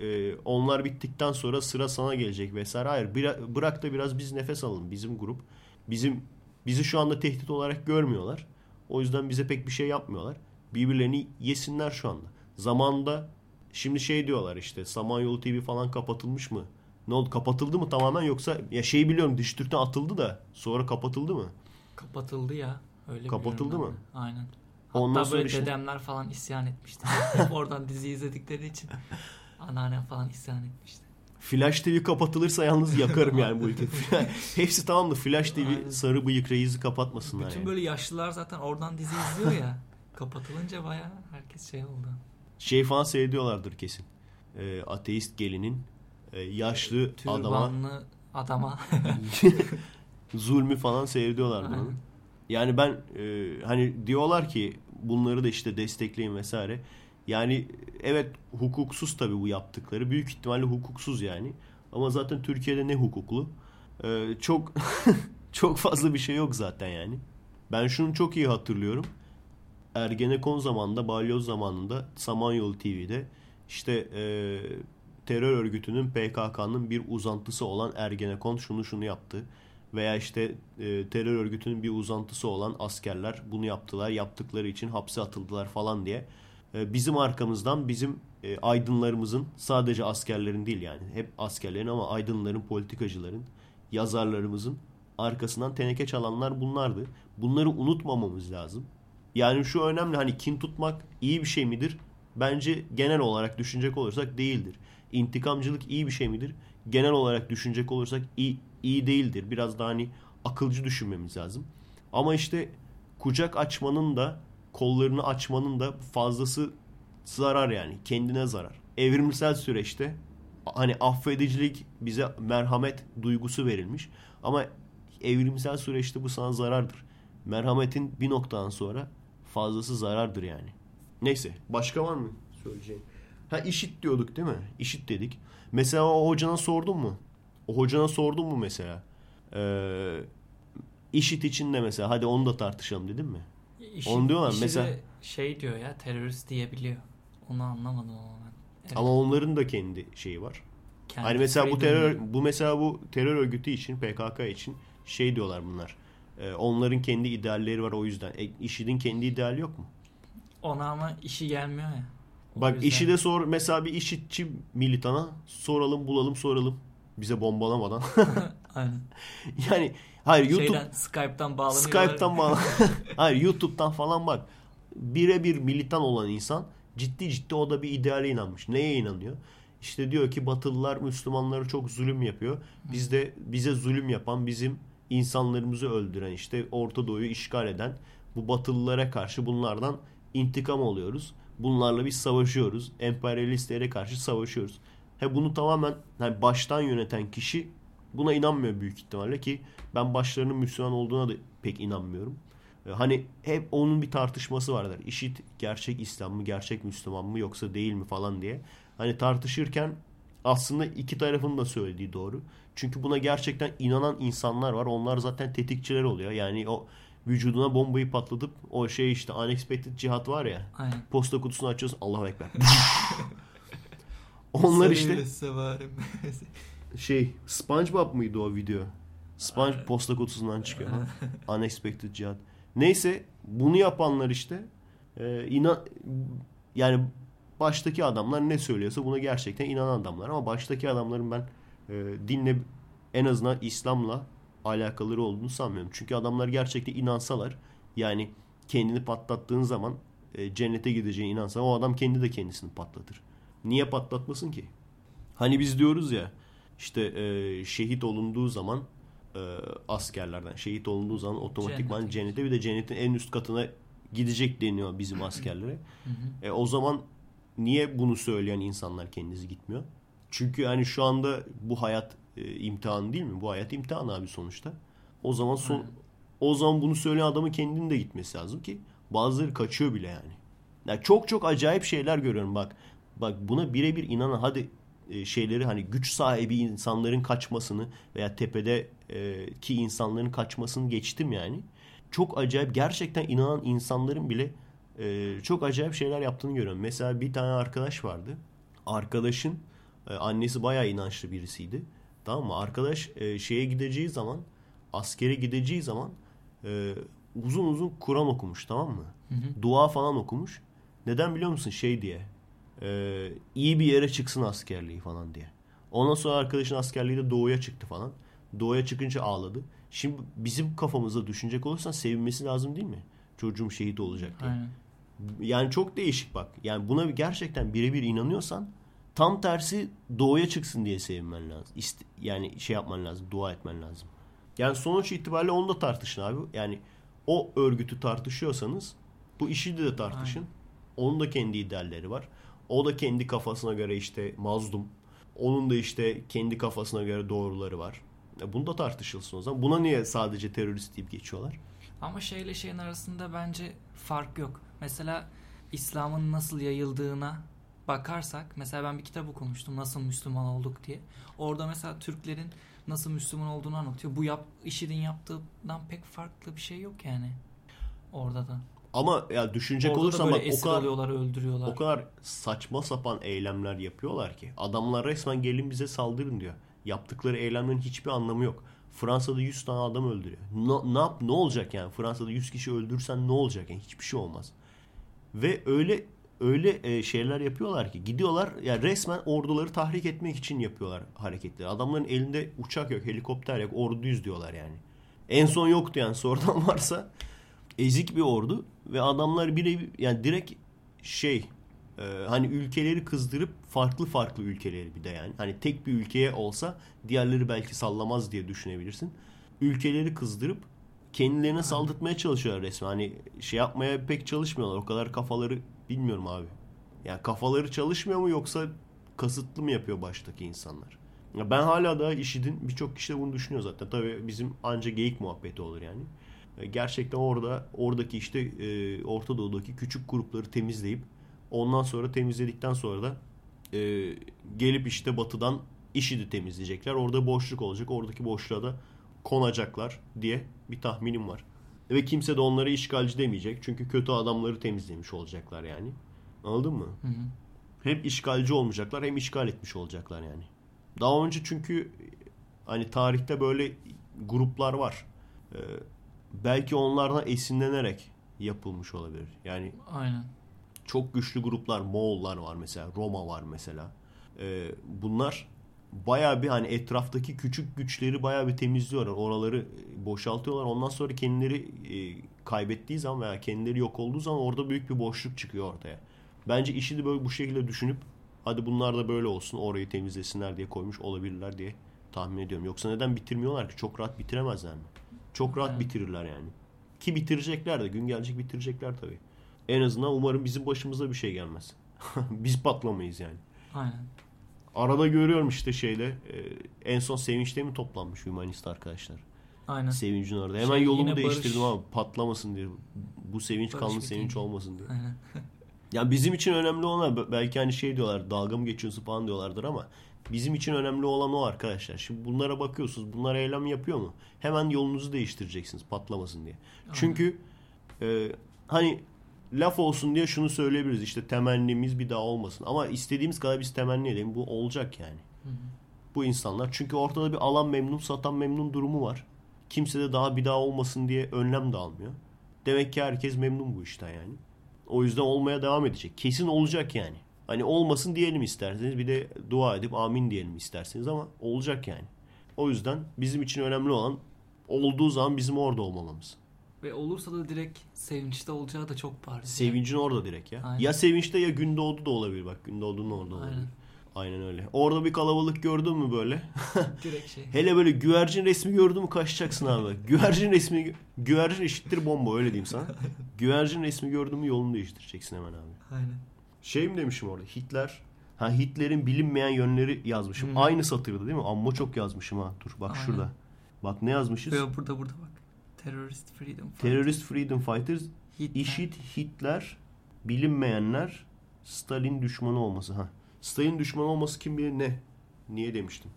e, onlar bittikten sonra sıra sana gelecek vesaire. Hayır, bira, bırak da biraz biz nefes alalım. Bizim grup. Bizim bizi şu anda tehdit olarak görmüyorlar. O yüzden bize pek bir şey yapmıyorlar. Birbirlerini yesinler şu anda. Zamanda şimdi şey diyorlar işte, Samanyolu T V falan kapatılmış mı? Ne oldu? Kapatıldı mı tamamen, yoksa ya şeyi biliyorum, Dijitürk'ten atıldı da sonra kapatıldı mı? Kapatıldı ya. Öyle kapatıldı mı? Ben. Aynen. Hatta ondan böyle işte, dedemler falan isyan etmişti. Oradan dizi izledikleri için anneannem falan isyan etmişti. Flash T V kapatılırsa yalnız yakarım yani bu ülkeyi. Hepsi tamamdı. Flash T V aynen, sarı bıyık reisi kapatmasınlar. Bütün yani böyle yaşlılar zaten oradan dizi izliyor ya. Kapatılınca bayağı herkes şey oldu. Şey falan seyrediyorlardır kesin. E, ateist gelinin e, yaşlı türbanlı adama. Türbanlı adama. Zulmü falan seyrediyorlardı onu. Yani ben e, hani diyorlar ki bunları da işte destekleyin vesaire. Yani evet, hukuksuz tabii bu yaptıkları. Büyük ihtimalle hukuksuz yani. Ama zaten Türkiye'de ne hukuklu? E, çok çok fazla bir şey yok zaten yani. Ben şunu çok iyi hatırlıyorum. Ergenekon zamanında, Balyoz zamanında Samanyolu T V'de işte e, terör örgütünün, P K K'nın bir uzantısı olan Ergenekon şunu şunu yaptı. Veya işte e, terör örgütünün bir uzantısı olan askerler bunu yaptılar. Yaptıkları için hapse atıldılar falan diye. E, bizim arkamızdan bizim e, aydınlarımızın, sadece askerlerin değil yani. Hep askerlerin ama aydınların, politikacıların, yazarlarımızın arkasından teneke çalanlar bunlardı. Bunları unutmamamız lazım. Yani şu önemli, hani kin tutmak iyi bir şey midir? Bence genel olarak düşünecek olursak değildir. İntikamcılık iyi bir şey midir? Genel olarak düşünecek olursak iyi, iyi değildir. Biraz daha hani akılcı düşünmemiz lazım. Ama işte kucak açmanın da, kollarını açmanın da fazlası zarar yani. Kendine zarar. Evrimsel süreçte hani affedicilik, bize merhamet duygusu verilmiş. Ama evrimsel süreçte bu sana zarardır. Merhametin bir noktadan sonra fazlası zarardır yani. Neyse, başka var mı söyleyeceğim? Ha, işit diyorduk değil mi? İşit dedik. Mesela o hocana sordun mu? O hocana sordun mu mesela? Ee, işit için de mesela, hadi onu da tartışalım dedim mi? İşit, onu diyorlar mesela. Şey diyor ya, terörist diyebiliyor. Onu anlamadım ama ben. Evet. Ama onların da kendi şeyi var. Kendi hani mesela bu terör, mi? bu mesela bu terör örgütü için, P K K için şey diyorlar bunlar. Ee, onların kendi idealleri var o yüzden. E, İşit'in kendi ideali yok mu? Ona ama işi gelmiyor ya. O Bak yüzden... işi de sor. Mesela bir işitçi militana soralım, bulalım, soralım. Bize bombalamadan. Aynen. Yani hayır, YouTube şeyden, Skype'tan bağlanıyor. Skype'tan bağlan. Hayır, YouTube'dan falan bak. Birebir militan olan insan ciddi ciddi o da bir ideale inanmış. Neye inanıyor? İşte diyor ki Batılılar Müslümanlara çok zulüm yapıyor. Biz de bize zulüm yapan, bizim insanlarımızı öldüren, işte Orta Doğu'yu işgal eden bu Batılılara karşı bunlardan intikam alıyoruz. Bunlarla biz savaşıyoruz. Emperyalistlere karşı savaşıyoruz. He, bunu tamamen yani baştan yöneten kişi buna inanmıyor büyük ihtimalle, ki ben başlarının Müslüman olduğuna da pek inanmıyorum. Ee, hani hep onun bir tartışması vardır. İşit gerçek İslam mı, gerçek Müslüman mı yoksa değil mi falan diye. Hani tartışırken aslında iki tarafın da söylediği doğru. Çünkü buna gerçekten inanan insanlar var. Onlar zaten tetikçiler oluyor. Yani o vücuduna bombayı patlatıp o şey işte unexpected cihat var ya. Aynen. Posta kutusunu açıyorsun. Allahu ekber. Onlar işte şey SpongeBob mıydı o video? Sponge posta kutusundan çıkıyor. Unexpected cihat. Neyse bunu yapanlar işte e, inan yani baştaki adamlar ne söylüyorsa buna gerçekten inanan adamlar. Ama baştaki adamların ben e, dinle en azından İslam'la alakaları olduğunu sanmıyorum. Çünkü adamlar gerçekten inansalar yani kendini patlattığın zaman e, cennete gideceğine inansa o adam kendi de kendisini patlatır. Niye patlatmasın ki? Hani biz diyoruz ya işte e, şehit olunduğu zaman e, askerlerden şehit olunduğu zaman otomatikman cennete, cennete bir de cennetin en üst katına gidecek deniyor bizim askerlere. e, o zaman niye bunu söyleyen insanlar kendisi gitmiyor? Çünkü hani şu anda bu hayat e, imtihan değil mi? Bu hayat imtihan abi sonuçta. O zaman son, o zaman bunu söyleyen adamın kendinin de gitmesi lazım ki bazıları kaçıyor bile yani. Yani çok çok acayip şeyler görüyorum bak. Bak buna birebir inanan hadi e, şeyleri hani güç sahibi insanların kaçmasını veya tepedeki insanların kaçmasını geçtim yani. Çok acayip gerçekten inanan insanların bile e, çok acayip şeyler yaptığını görüyorum. Mesela bir tane arkadaş vardı. Arkadaşın e, annesi bayağı inançlı birisiydi. Tamam mı? Arkadaş e, şeye gideceği zaman askere gideceği zaman e, uzun uzun Kur'an okumuş tamam mı? Hı hı. Dua falan okumuş. Neden biliyor musun? Şey diye. Ee, iyi bir yere çıksın askerliği falan diye. Ondan sonra arkadaşın askerliği de doğuya çıktı falan. Doğuya çıkınca ağladı. Şimdi bizim kafamıza düşünecek olursan sevinmesi lazım değil mi? Çocuğum şehit olacak diye. Aynen. Yani çok değişik bak. Yani buna gerçekten birebir inanıyorsan tam tersi doğuya çıksın diye sevinmen lazım. İst- yani şey yapman lazım. Dua etmen lazım. Yani sonuç itibariyle onu da tartışın abi. Yani o örgütü tartışıyorsanız bu işi de tartışın. Aynen. Onun da kendi idealleri var. O da kendi kafasına göre işte mazlum. Onun da işte kendi kafasına göre doğruları var. Bunu da tartışılsın o zaman. Buna niye sadece terörist deyip geçiyorlar? Ama şeyle şeyin arasında bence fark yok. Mesela İslam'ın nasıl yayıldığına bakarsak. Mesela ben bir kitap okumuştum nasıl Müslüman olduk diye. Orada mesela Türklerin nasıl Müslüman olduğunu anlatıyor. Bu yap, IŞİD'in yaptığından pek farklı bir şey yok yani. Orada da. Ama ya düşünecek orada olursan bak o kadar öldürüyorlar. O kadar saçma sapan eylemler yapıyorlar ki adamlar resmen gelin bize saldırın diyor. Yaptıkları eylemlerin hiçbir anlamı yok. Fransa'da yüz tane adam öldürüyor. Ne, ne yap ne olacak yani? Fransa'da yüz kişi öldürsen ne olacak yani? Hiçbir şey olmaz. Ve öyle öyle şeyler yapıyorlar ki gidiyorlar ya yani resmen orduları tahrik etmek için yapıyorlar hareketleri. Adamların elinde uçak yok, helikopter yok, orduyuz diyorlar yani. En son yoktu yani sorudan varsa. Ezik bir ordu ve adamlar bile yani direkt şey e, hani ülkeleri kızdırıp farklı farklı ülkeleri bir de yani hani tek bir ülkeye olsa diğerleri belki sallamaz diye düşünebilirsin. Ülkeleri kızdırıp kendilerine saldırtmaya çalışıyorlar resmen. Hani şey yapmaya pek çalışmıyorlar. O kadar kafaları bilmiyorum abi. Yani kafaları çalışmıyor mu yoksa kasıtlı mı yapıyor baştaki insanlar? Ya ben hala daha IŞİD'in birçok kişi de bunu düşünüyor zaten. Tabii bizim anca geyik muhabbeti olur yani. Gerçekten orada oradaki işte e, Orta Doğu'daki küçük grupları temizleyip ondan sonra temizledikten sonra da e, gelip işte batıdan IŞİD'i temizleyecekler. Orada boşluk olacak. Oradaki boşluğa da konacaklar diye bir tahminim var. Ve kimse de onlara işgalci demeyecek. Çünkü kötü adamları temizlemiş olacaklar yani. Anladın mı? Hı hı. Hem işgalci olmayacaklar hem işgal etmiş olacaklar yani. Daha önce çünkü hani tarihte böyle gruplar var. E, Belki onlardan esinlenerek yapılmış olabilir. Yani aynen. Çok güçlü gruplar, Moğollar var mesela, Roma var mesela. Ee, bunlar bayağı bir hani etraftaki küçük güçleri bayağı bir temizliyorlar. Oraları boşaltıyorlar. Ondan sonra kendileri e, kaybettiği zaman veya kendileri yok olduğu zaman orada büyük bir boşluk çıkıyor ortaya. Bence işi de böyle bu şekilde düşünüp hadi bunlar da böyle olsun, orayı temizlesinler diye koymuş olabilirler diye tahmin ediyorum. Yoksa neden bitirmiyorlar ki? Çok rahat bitiremezler mi? Çok rahat yani. Bitirirler yani. Ki bitirecekler de. Gün gelecek bitirecekler tabii. En azından umarım bizim başımıza bir şey gelmez. Biz patlamayız yani. Aynen. Arada görüyorum işte şeyde. E, en son Sevinç'te mi toplanmış humanist arkadaşlar? Aynen. Sevinç'in orada. Hemen şey, yolumu değiştirdim barış... ama patlamasın diye. Bu Sevinç barış kanlı Sevinç mi? Olmasın diye. Aynen. Ya bizim için önemli olan belki hani şey diyorlar dalga mı geçiyorsun falan diyorlardır ama Bizim için önemli olan o arkadaşlar. Şimdi bunlara bakıyorsunuz. Bunlar eylem yapıyor mu? Hemen yolunuzu değiştireceksiniz patlamasın diye. Aynen. Çünkü e, hani laf olsun diye şunu söyleyebiliriz. İşte temennimiz bir daha olmasın. Ama istediğimiz kadar biz temenni edelim. Bu olacak yani. Hı hı. Bu insanlar. Çünkü ortada bir alan memnun, satan memnun durumu var. Kimse de daha bir daha olmasın diye önlem de almıyor. Demek ki herkes memnun bu işten yani. O yüzden olmaya devam edecek. Kesin olacak yani. Hani olmasın diyelim isterseniz. Bir de dua edip amin diyelim isterseniz ama olacak yani. O yüzden bizim için önemli olan olduğu zaman bizim orada olmamamız. Ve olursa da direkt Sevinç'te olacağı da çok bariz. Sevinç'in yani. Orada direkt ya. Aynen. Ya Sevinç'te ya Gündoğdu da olabilir bak. Gündoğdu'nun orada olabilir. Aynen. Aynen öyle. Orada bir kalabalık gördün mü böyle? Direkt şey. Hele böyle güvercin resmi gördün mü kaçacaksın abi. Güvercin resmi, güvercin eşittir bomba öyle diyeyim sana. Güvercin resmi gördün mü yolunu değiştireceksin hemen abi. Aynen. Şey mi demişim orada? Hitler. Ha Hitler'in bilinmeyen yönleri yazmışım. Hmm. Aynı satırdı değil mi? Amma çok yazmışım ha. Dur bak aynen. Şurada. Bak ne yazmışız? Yo, burada burada bak. Terrorist Freedom Fighters. Terrorist Freedom Fighters. Hitler. İşit Hitler. Bilinmeyenler. Stalin düşmanı olması ha. Stalin düşmanı olması kim bilir ne? Niye demiştim?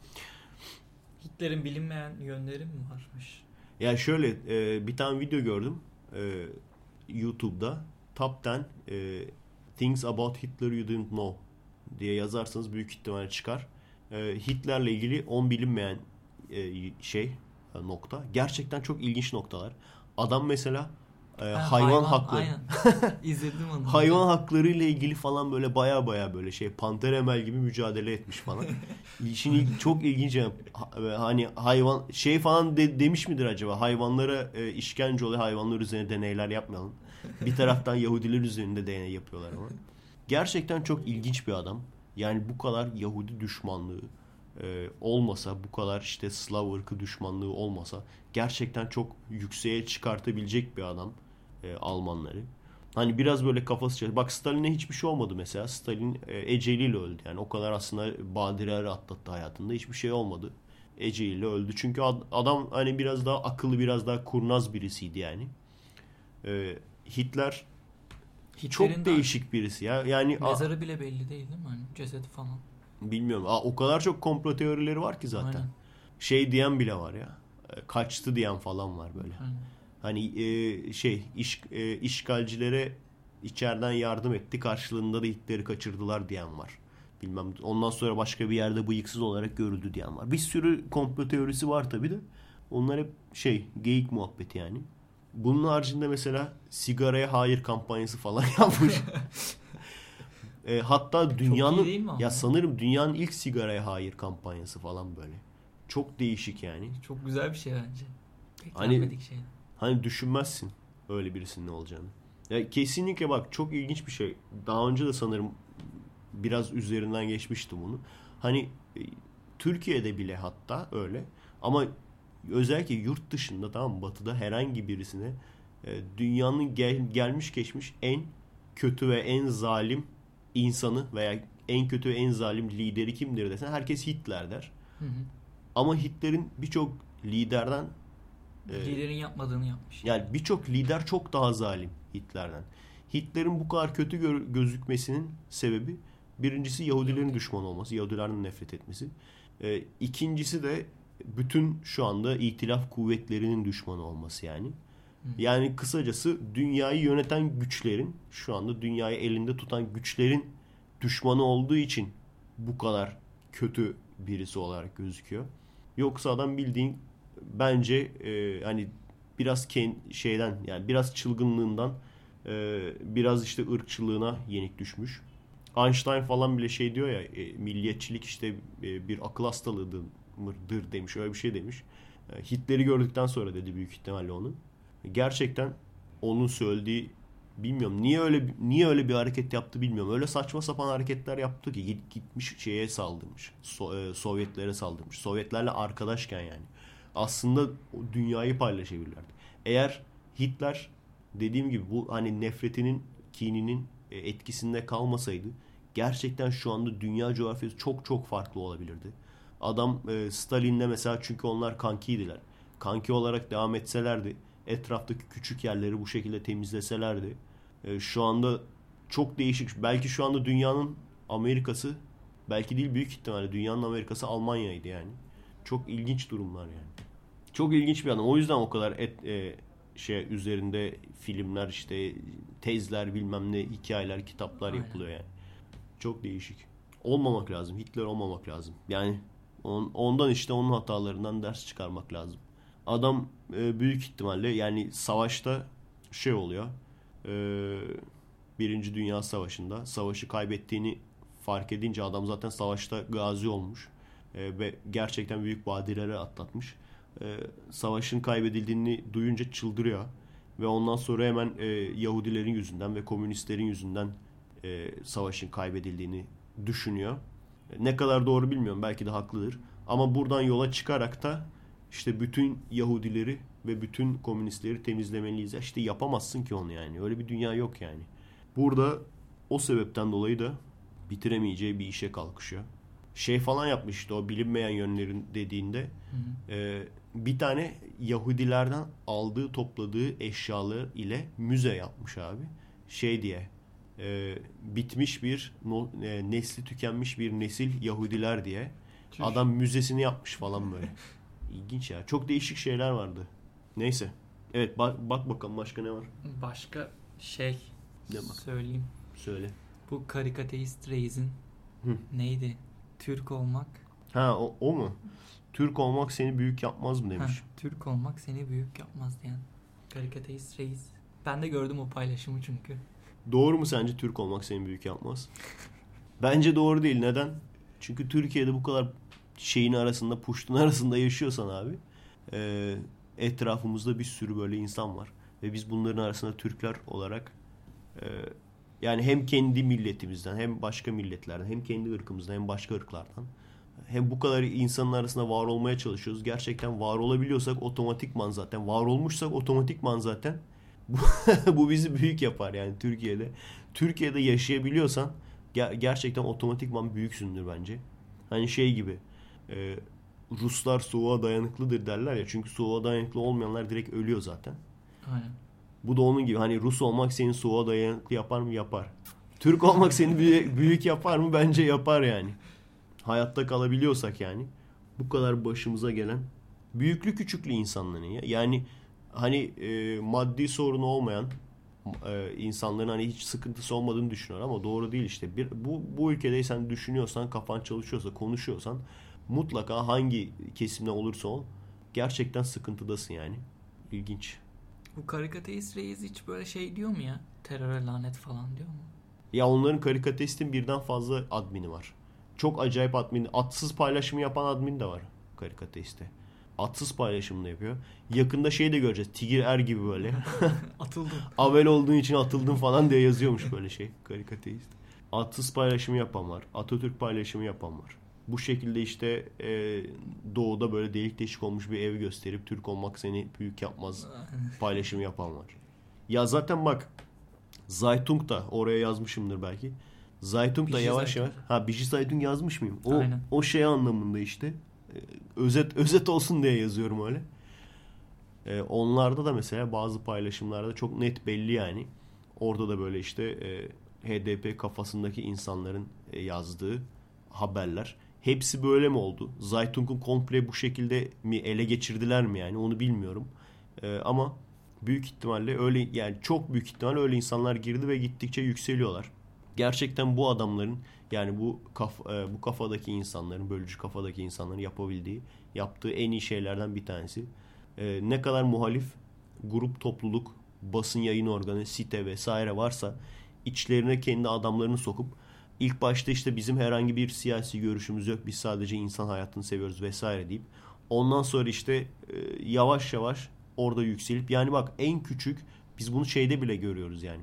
Hitler'in bilinmeyen yönleri mi varmış? Ya şöyle e, bir tane video gördüm e, YouTube'da. Top ten e, Things About Hitler You Didn't Know diye yazarsanız büyük ihtimalle çıkar. E, Hitler'le ilgili on bilinmeyen e, şey nokta. Gerçekten çok ilginç noktalar. Adam mesela Ee, ha, hayvan, hayvan hakları. İzledim onu. Hayvan hakları ile ilgili falan böyle baya baya böyle şey panter emel gibi mücadele etmiş falan. Şimdi çok ilginç hani hayvan şey falan de, demiş midir acaba hayvanlara e, işkence oluyor hayvanlar üzerine deneyler yapmayalım. Bir taraftan Yahudiler üzerinde deney yapıyorlar ama. Gerçekten çok ilginç bir adam. Yani bu kadar Yahudi düşmanlığı e, olmasa bu kadar işte Slav ırkı düşmanlığı olmasa gerçekten çok yükseğe çıkartabilecek bir adam. E, Almanları. Hani biraz böyle kafası çalışıyor. Bak Stalin'e hiçbir şey olmadı mesela. Stalin e, eceliyle öldü. Yani o kadar aslında badireleri atlattı hayatında. Hiçbir şey olmadı. Eceliyle öldü. Çünkü ad, adam hani biraz daha akıllı, biraz daha kurnaz birisiydi yani. E, Hitler Hitler'in çok değişik birisi ya. Yani mezarı a, bile belli değil değil mi? Yani cesedi falan. Bilmiyorum. A, o kadar çok komplo teorileri var ki zaten. Aynen. Şey diyen bile var ya. Kaçtı diyen falan var böyle. Aynen. Hani e, şey iş, e, işgalcilere içeriden yardım etti. Karşılığında da Hitler'i kaçırdılar diyen var. Bilmem ondan sonra başka bir yerde bıyıksız olarak görüldü diyen var. Bir sürü komplo teorisi var tabii de. Onlar hep şey geyik muhabbeti yani. Bunun haricinde mesela sigaraya hayır kampanyası falan yapmış. e, hatta dünyanın ya sanırım dünyanın ilk sigaraya hayır kampanyası falan böyle. Çok değişik yani. Çok güzel bir şey bence. Beklenmedik hani, şey. Hani düşünmezsin öyle birisinin ne olacağını. Ya kesinlikle bak çok ilginç bir şey. Daha önce de sanırım biraz üzerinden geçmiştim bunu. Hani Türkiye'de bile hatta öyle. Ama özellikle yurt dışında tamam mı? Batı'da herhangi birisine dünyanın gel, gelmiş geçmiş en kötü ve en zalim insanı veya en kötü ve en zalim lideri kimdir desen herkes Hitler der. Hı hı. Ama Hitler'in birçok liderden Liderin yapmadığını yapmış. Yani birçok lider çok daha zalim Hitler'den. Hitler'in bu kadar kötü gö- gözükmesinin sebebi birincisi Yahudilerin evet. düşman olması. Yahudilerden nefret etmesi. Ee, ikincisi de bütün şu anda İtilaf kuvvetlerinin düşmanı olması yani. Hı. Yani kısacası dünyayı yöneten güçlerin şu anda dünyayı elinde tutan güçlerin düşmanı olduğu için bu kadar kötü birisi olarak gözüküyor. Yoksa adam bildiğin bence e, hani biraz kend, şeyden yani biraz çılgınlığından e, biraz işte ırkçılığına yenik düşmüş. Einstein falan bile şey diyor ya e, milliyetçilik işte e, bir akıl hastalığıdır demiş öyle bir şey demiş. E, Hitler'i gördükten sonra dedi büyük ihtimalle onu. Gerçekten onun söylediği bilmiyorum niye öyle niye öyle bir hareket yaptı bilmiyorum. Öyle saçma sapan hareketler yaptı ki gitmiş şeye saldırmış. So- e, Sovyetlere saldırmış. Sovyetlerle arkadaşken yani. Aslında dünyayı paylaşabilirlerdi. Eğer Hitler dediğim gibi bu hani nefretinin, kininin etkisinde kalmasaydı gerçekten şu anda dünya coğrafyası çok çok farklı olabilirdi. Adam Stalin'le mesela çünkü onlar kankiydiler. Kanki olarak devam etselerdi, etraftaki küçük yerleri bu şekilde temizleselerdi şu anda çok değişik. Belki şu anda dünyanın Amerika'sı Belki değil, büyük ihtimalle dünyanın Amerika'sı Almanya'ydı yani. Çok ilginç durumlar yani. Çok ilginç bir adam. O yüzden o kadar et, e, şey üzerinde filmler, işte tezler, bilmem ne, hikayeler, kitaplar aynen yapılıyor yani. Çok değişik. Olmamak lazım. Hitler olmamak lazım. Yani on, ondan işte onun hatalarından ders çıkarmak lazım. Adam e, büyük ihtimalle yani savaşta şey oluyor. E, Birinci Dünya Savaşı'nda savaşı kaybettiğini fark edince adam zaten savaşta gazi olmuş. E, ve gerçekten büyük badireler atlatmış. E, savaşın kaybedildiğini duyunca çıldırıyor. Ve ondan sonra hemen e, Yahudilerin yüzünden ve komünistlerin yüzünden e, savaşın kaybedildiğini düşünüyor. E, ne kadar doğru bilmiyorum. Belki de haklıdır. Ama buradan yola çıkarak da işte bütün Yahudileri ve bütün komünistleri temizlemeliyiz. İşte yapamazsın ki onu yani. Öyle bir dünya yok yani. Burada o sebepten dolayı da bitiremeyeceği bir işe kalkışıyor. Şey falan yapmıştı o bilinmeyen yönlerin dediğinde. Hı hı. E, bir tane Yahudilerden aldığı, topladığı eşyalar ile müze yapmış abi. Şey diye e, bitmiş bir no, e, nesli tükenmiş bir nesil Yahudiler diye. Çüş. Adam müzesini yapmış falan böyle. İlginç ya. Çok değişik şeyler vardı. Neyse. Evet bak, bak bakalım başka ne var? Başka şey söyleyeyim. Söyle. Bu karikateist reis'in neydi? Türk olmak. Ha o, o mu? Türk olmak seni büyük yapmaz mı demiş. Ha, Türk olmak seni büyük yapmaz diyen karikateist reis. Ben de gördüm o paylaşımı çünkü. Doğru mu sence Türk olmak seni büyük yapmaz? Bence doğru değil. Neden? Çünkü Türkiye'de bu kadar şeyin arasında, puştun arasında yaşıyorsan abi, e, etrafımızda bir sürü böyle insan var. Ve biz bunların arasında Türkler olarak e, yani hem kendi milletimizden, hem başka milletlerden, hem kendi ırkımızdan, hem başka ırklardan, hem bu kadar insanın arasında var olmaya çalışıyoruz. Gerçekten var olabiliyorsak otomatikman zaten, var olmuşsak otomatikman zaten bu bizi büyük yapar yani Türkiye'de. Türkiye'de yaşayabiliyorsan ger- gerçekten otomatikman büyüksündür bence. Hani şey gibi e, Ruslar soğuğa dayanıklıdır derler ya, çünkü soğuğa dayanıklı olmayanlar direkt ölüyor zaten. Aynen. Bu da onun gibi. Hani Rus olmak seni soğuğa dayanıklı yapar mı? Yapar. Türk olmak seni büyük, büyük yapar mı? Bence yapar yani. Hayatta kalabiliyorsak yani. Bu kadar başımıza gelen büyüklü küçüklü insanların ya. Yani hani e, maddi sorunu olmayan e, insanların hani hiç sıkıntısı olmadığını düşünüyor ama doğru değil işte. Bir, bu, bu ülkedeysen, düşünüyorsan, kafan çalışıyorsa, konuşuyorsan mutlaka hangi kesimden olursa ol gerçekten sıkıntıdasın yani. İlginç. Bu karikateist reis hiç böyle şey diyor mu ya? Teröre lanet falan diyor mu? Ya onların karikateistin birden fazla admini var. Çok acayip admin. Atsız paylaşımı yapan admin de var karikateiste. Atsız paylaşımını yapıyor. Yakında şey de göreceğiz. Tigir er gibi böyle. Atıldım. Avel olduğun için atıldım falan diye yazıyormuş böyle şey karikateist. Atsız paylaşımı yapan var. Atatürk paylaşımı yapan var. Bu şekilde işte e, doğuda böyle delik deşik olmuş bir ev gösterip Türk olmak seni büyük yapmaz paylaşımı yapan var. Ya zaten bak Zaytung da, oraya yazmışımdır belki. Zaytung da yavaş yavaş. Ha Biji Zaytung yazmış mıyım? O aynen. O şey anlamında işte e, özet özet olsun diye yazıyorum öyle. E, onlarda da mesela bazı paylaşımlarda çok net belli yani. Orada da böyle işte e, H D P kafasındaki insanların e, yazdığı haberler. Hepsi böyle mi oldu? Zaytung'un komple bu şekilde mi ele geçirdiler mi yani? Onu bilmiyorum. Ee, ama büyük ihtimalle öyle yani, çok büyük ihtimalle öyle insanlar girdi ve gittikçe yükseliyorlar. Gerçekten bu adamların yani bu kaf, e, bu kafadaki insanların, bölücü kafadaki insanların yapabildiği, yaptığı en iyi şeylerden bir tanesi. E, ne kadar muhalif grup, topluluk, basın yayın organı, site vesaire varsa içlerine kendi adamlarını sokup İlk başta işte bizim herhangi bir siyasi görüşümüz yok, biz sadece insan hayatını seviyoruz vesaire deyip ondan sonra işte e, yavaş yavaş orada yükselip yani bak en küçük, biz bunu şeyde bile görüyoruz yani.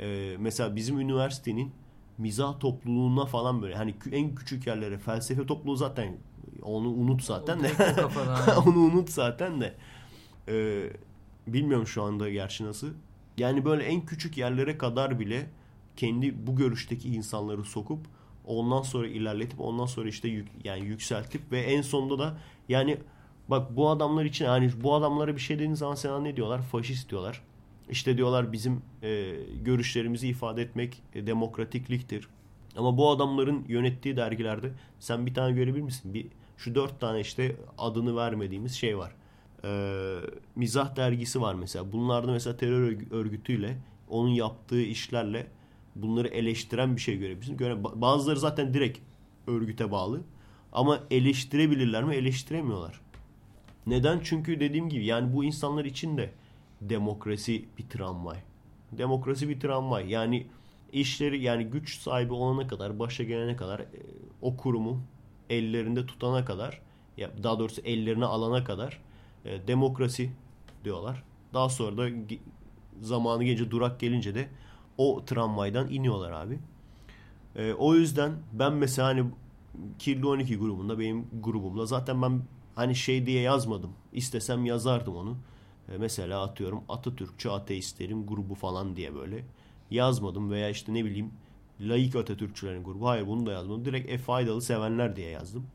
E, mesela bizim üniversitenin mizah topluluğuna falan böyle hani en küçük yerlere, felsefe topluluğu zaten onu unut zaten de onu unut zaten de e, bilmiyorum şu anda gerçi nasıl. Yani böyle en küçük yerlere kadar bile kendi bu görüşteki insanları sokup ondan sonra ilerletip ondan sonra işte yük, yani yükseltip ve en sonunda da yani bak bu adamlar için yani bu adamlara bir şey dediğin zaman sen ne diyorlar? Faşist diyorlar. İşte diyorlar bizim e, görüşlerimizi ifade etmek e, demokratikliktir. Ama bu adamların yönettiği dergilerde sen bir tane görebilir misin? Bir, şu dört tane işte adını vermediğimiz şey var. Ee, mizah dergisi var mesela. Bunlarda mesela terör örgütüyle, onun yaptığı işlerle bunları eleştiren bir şey görebilirsin. Göre, bazıları zaten direkt örgüte bağlı. Ama eleştirebilirler mi? Eleştiremiyorlar. Neden? Çünkü dediğim gibi yani bu insanlar için de demokrasi bir tramvay. Demokrasi bir tramvay. Yani işleri, yani güç sahibi olana kadar, başa gelene kadar, o kurumu ellerinde tutana kadar, ya daha doğrusu ellerine alana kadar e, demokrasi diyorlar. Daha sonra da zamanı gelince, durak gelince de o tramvaydan iniyorlar abi. E, o yüzden ben mesela hani Kirli on iki grubunda, benim grubumda zaten ben hani şey diye yazmadım. İstesem yazardım onu. E, mesela atıyorum Atatürkçü ateistlerin grubu falan diye böyle yazmadım veya işte ne bileyim laik Atatürkçülerin grubu. Hayır, bunu da yazmadım. Direkt Efe Aydal'ı sevenler diye yazdım.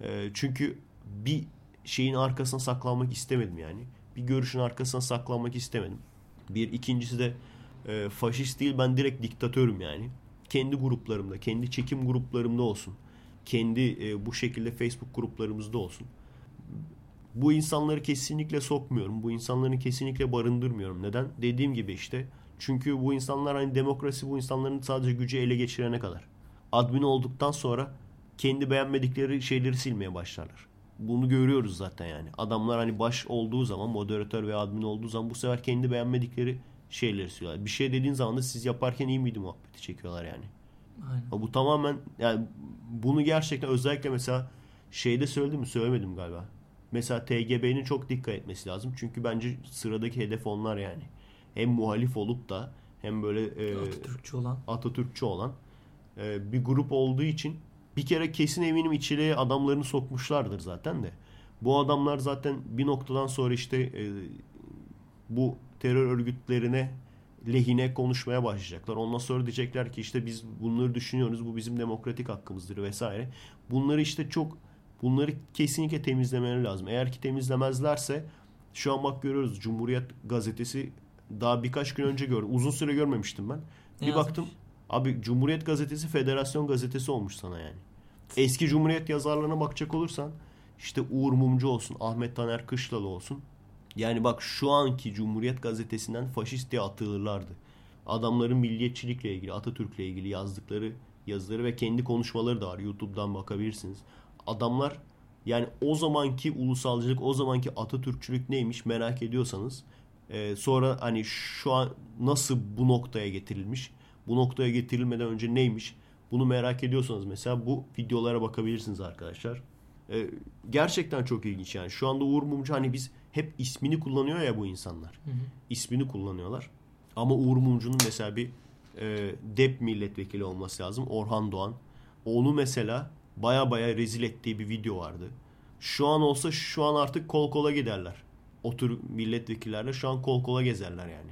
E, çünkü bir şeyin arkasına saklanmak istemedim yani. Bir görüşün arkasına saklanmak istemedim. Bir ikincisi de e, faşist değil, ben direkt diktatörüm yani. Kendi gruplarımda, kendi çekim gruplarımda olsun. Kendi e, bu şekilde Facebook gruplarımızda olsun. Bu insanları kesinlikle sokmuyorum. Bu insanları kesinlikle barındırmıyorum. Neden? Dediğim gibi işte. Çünkü bu insanlar hani demokrasi bu insanların sadece gücü ele geçirene kadar. Admin olduktan sonra kendi beğenmedikleri şeyleri silmeye başlarlar. Bunu görüyoruz zaten yani. Adamlar hani baş olduğu zaman, moderatör veya admin olduğu zaman bu sefer kendi beğenmedikleri şeyleri siliyorlar. Bir şey dediğin zaman da siz yaparken iyi miydi muhabbeti çekiyorlar yani. Aynen. Bu tamamen yani, bunu gerçekten özellikle mesela şeyde söyledim mi söylemedim galiba. Mesela T G B'nin çok dikkat etmesi lazım. Çünkü bence sıradaki hedef onlar yani. Hem muhalif olup da hem böyle e, Atatürkçü olan, Atatürkçü olan e, bir grup olduğu için bir kere kesin eminim içeriye adamlarını sokmuşlardır zaten de. Bu adamlar zaten bir noktadan sonra işte e, bu terör örgütlerine lehine konuşmaya başlayacaklar. Ondan sonra diyecekler ki işte biz bunları düşünüyoruz. Bu bizim demokratik hakkımızdır vesaire. Bunları işte çok bunları kesinlikle temizlemeleri lazım. Eğer ki temizlemezlerse şu an bak görüyoruz. Cumhuriyet gazetesi daha birkaç gün önce gördüm. Uzun süre görmemiştim ben. Ne bir yazmış? Baktım. Abi Cumhuriyet gazetesi federasyon gazetesi olmuş sana yani. Eski Cumhuriyet yazarlarına bakacak olursan işte Uğur Mumcu olsun, Ahmet Taner Kışlalı olsun. Yani bak şu anki Cumhuriyet gazetesinden faşist diye atılırlardı. Adamların milliyetçilikle ilgili, Atatürk'le ilgili yazdıkları yazıları ve kendi konuşmaları da var. YouTube'dan bakabilirsiniz. Adamlar yani o zamanki ulusalcılık, o zamanki Atatürkçülük neymiş merak ediyorsanız e, sonra hani şu an nasıl bu noktaya getirilmiş, bu noktaya getirilmeden önce neymiş bunu merak ediyorsanız mesela bu videolara bakabilirsiniz arkadaşlar. E, gerçekten çok ilginç yani. Şu anda Uğur Mumcu hani biz hep ismini kullanıyor ya bu insanlar. Hı hı. İsmini kullanıyorlar. Ama Uğur Mumcu'nun mesela bir e, D E P milletvekili olması lazım. Orhan Doğan. Onu mesela baya baya rezil ettiği bir video vardı. Şu an olsa şu an artık kol kola giderler. O tür milletvekillerle şu an kol kola gezerler yani.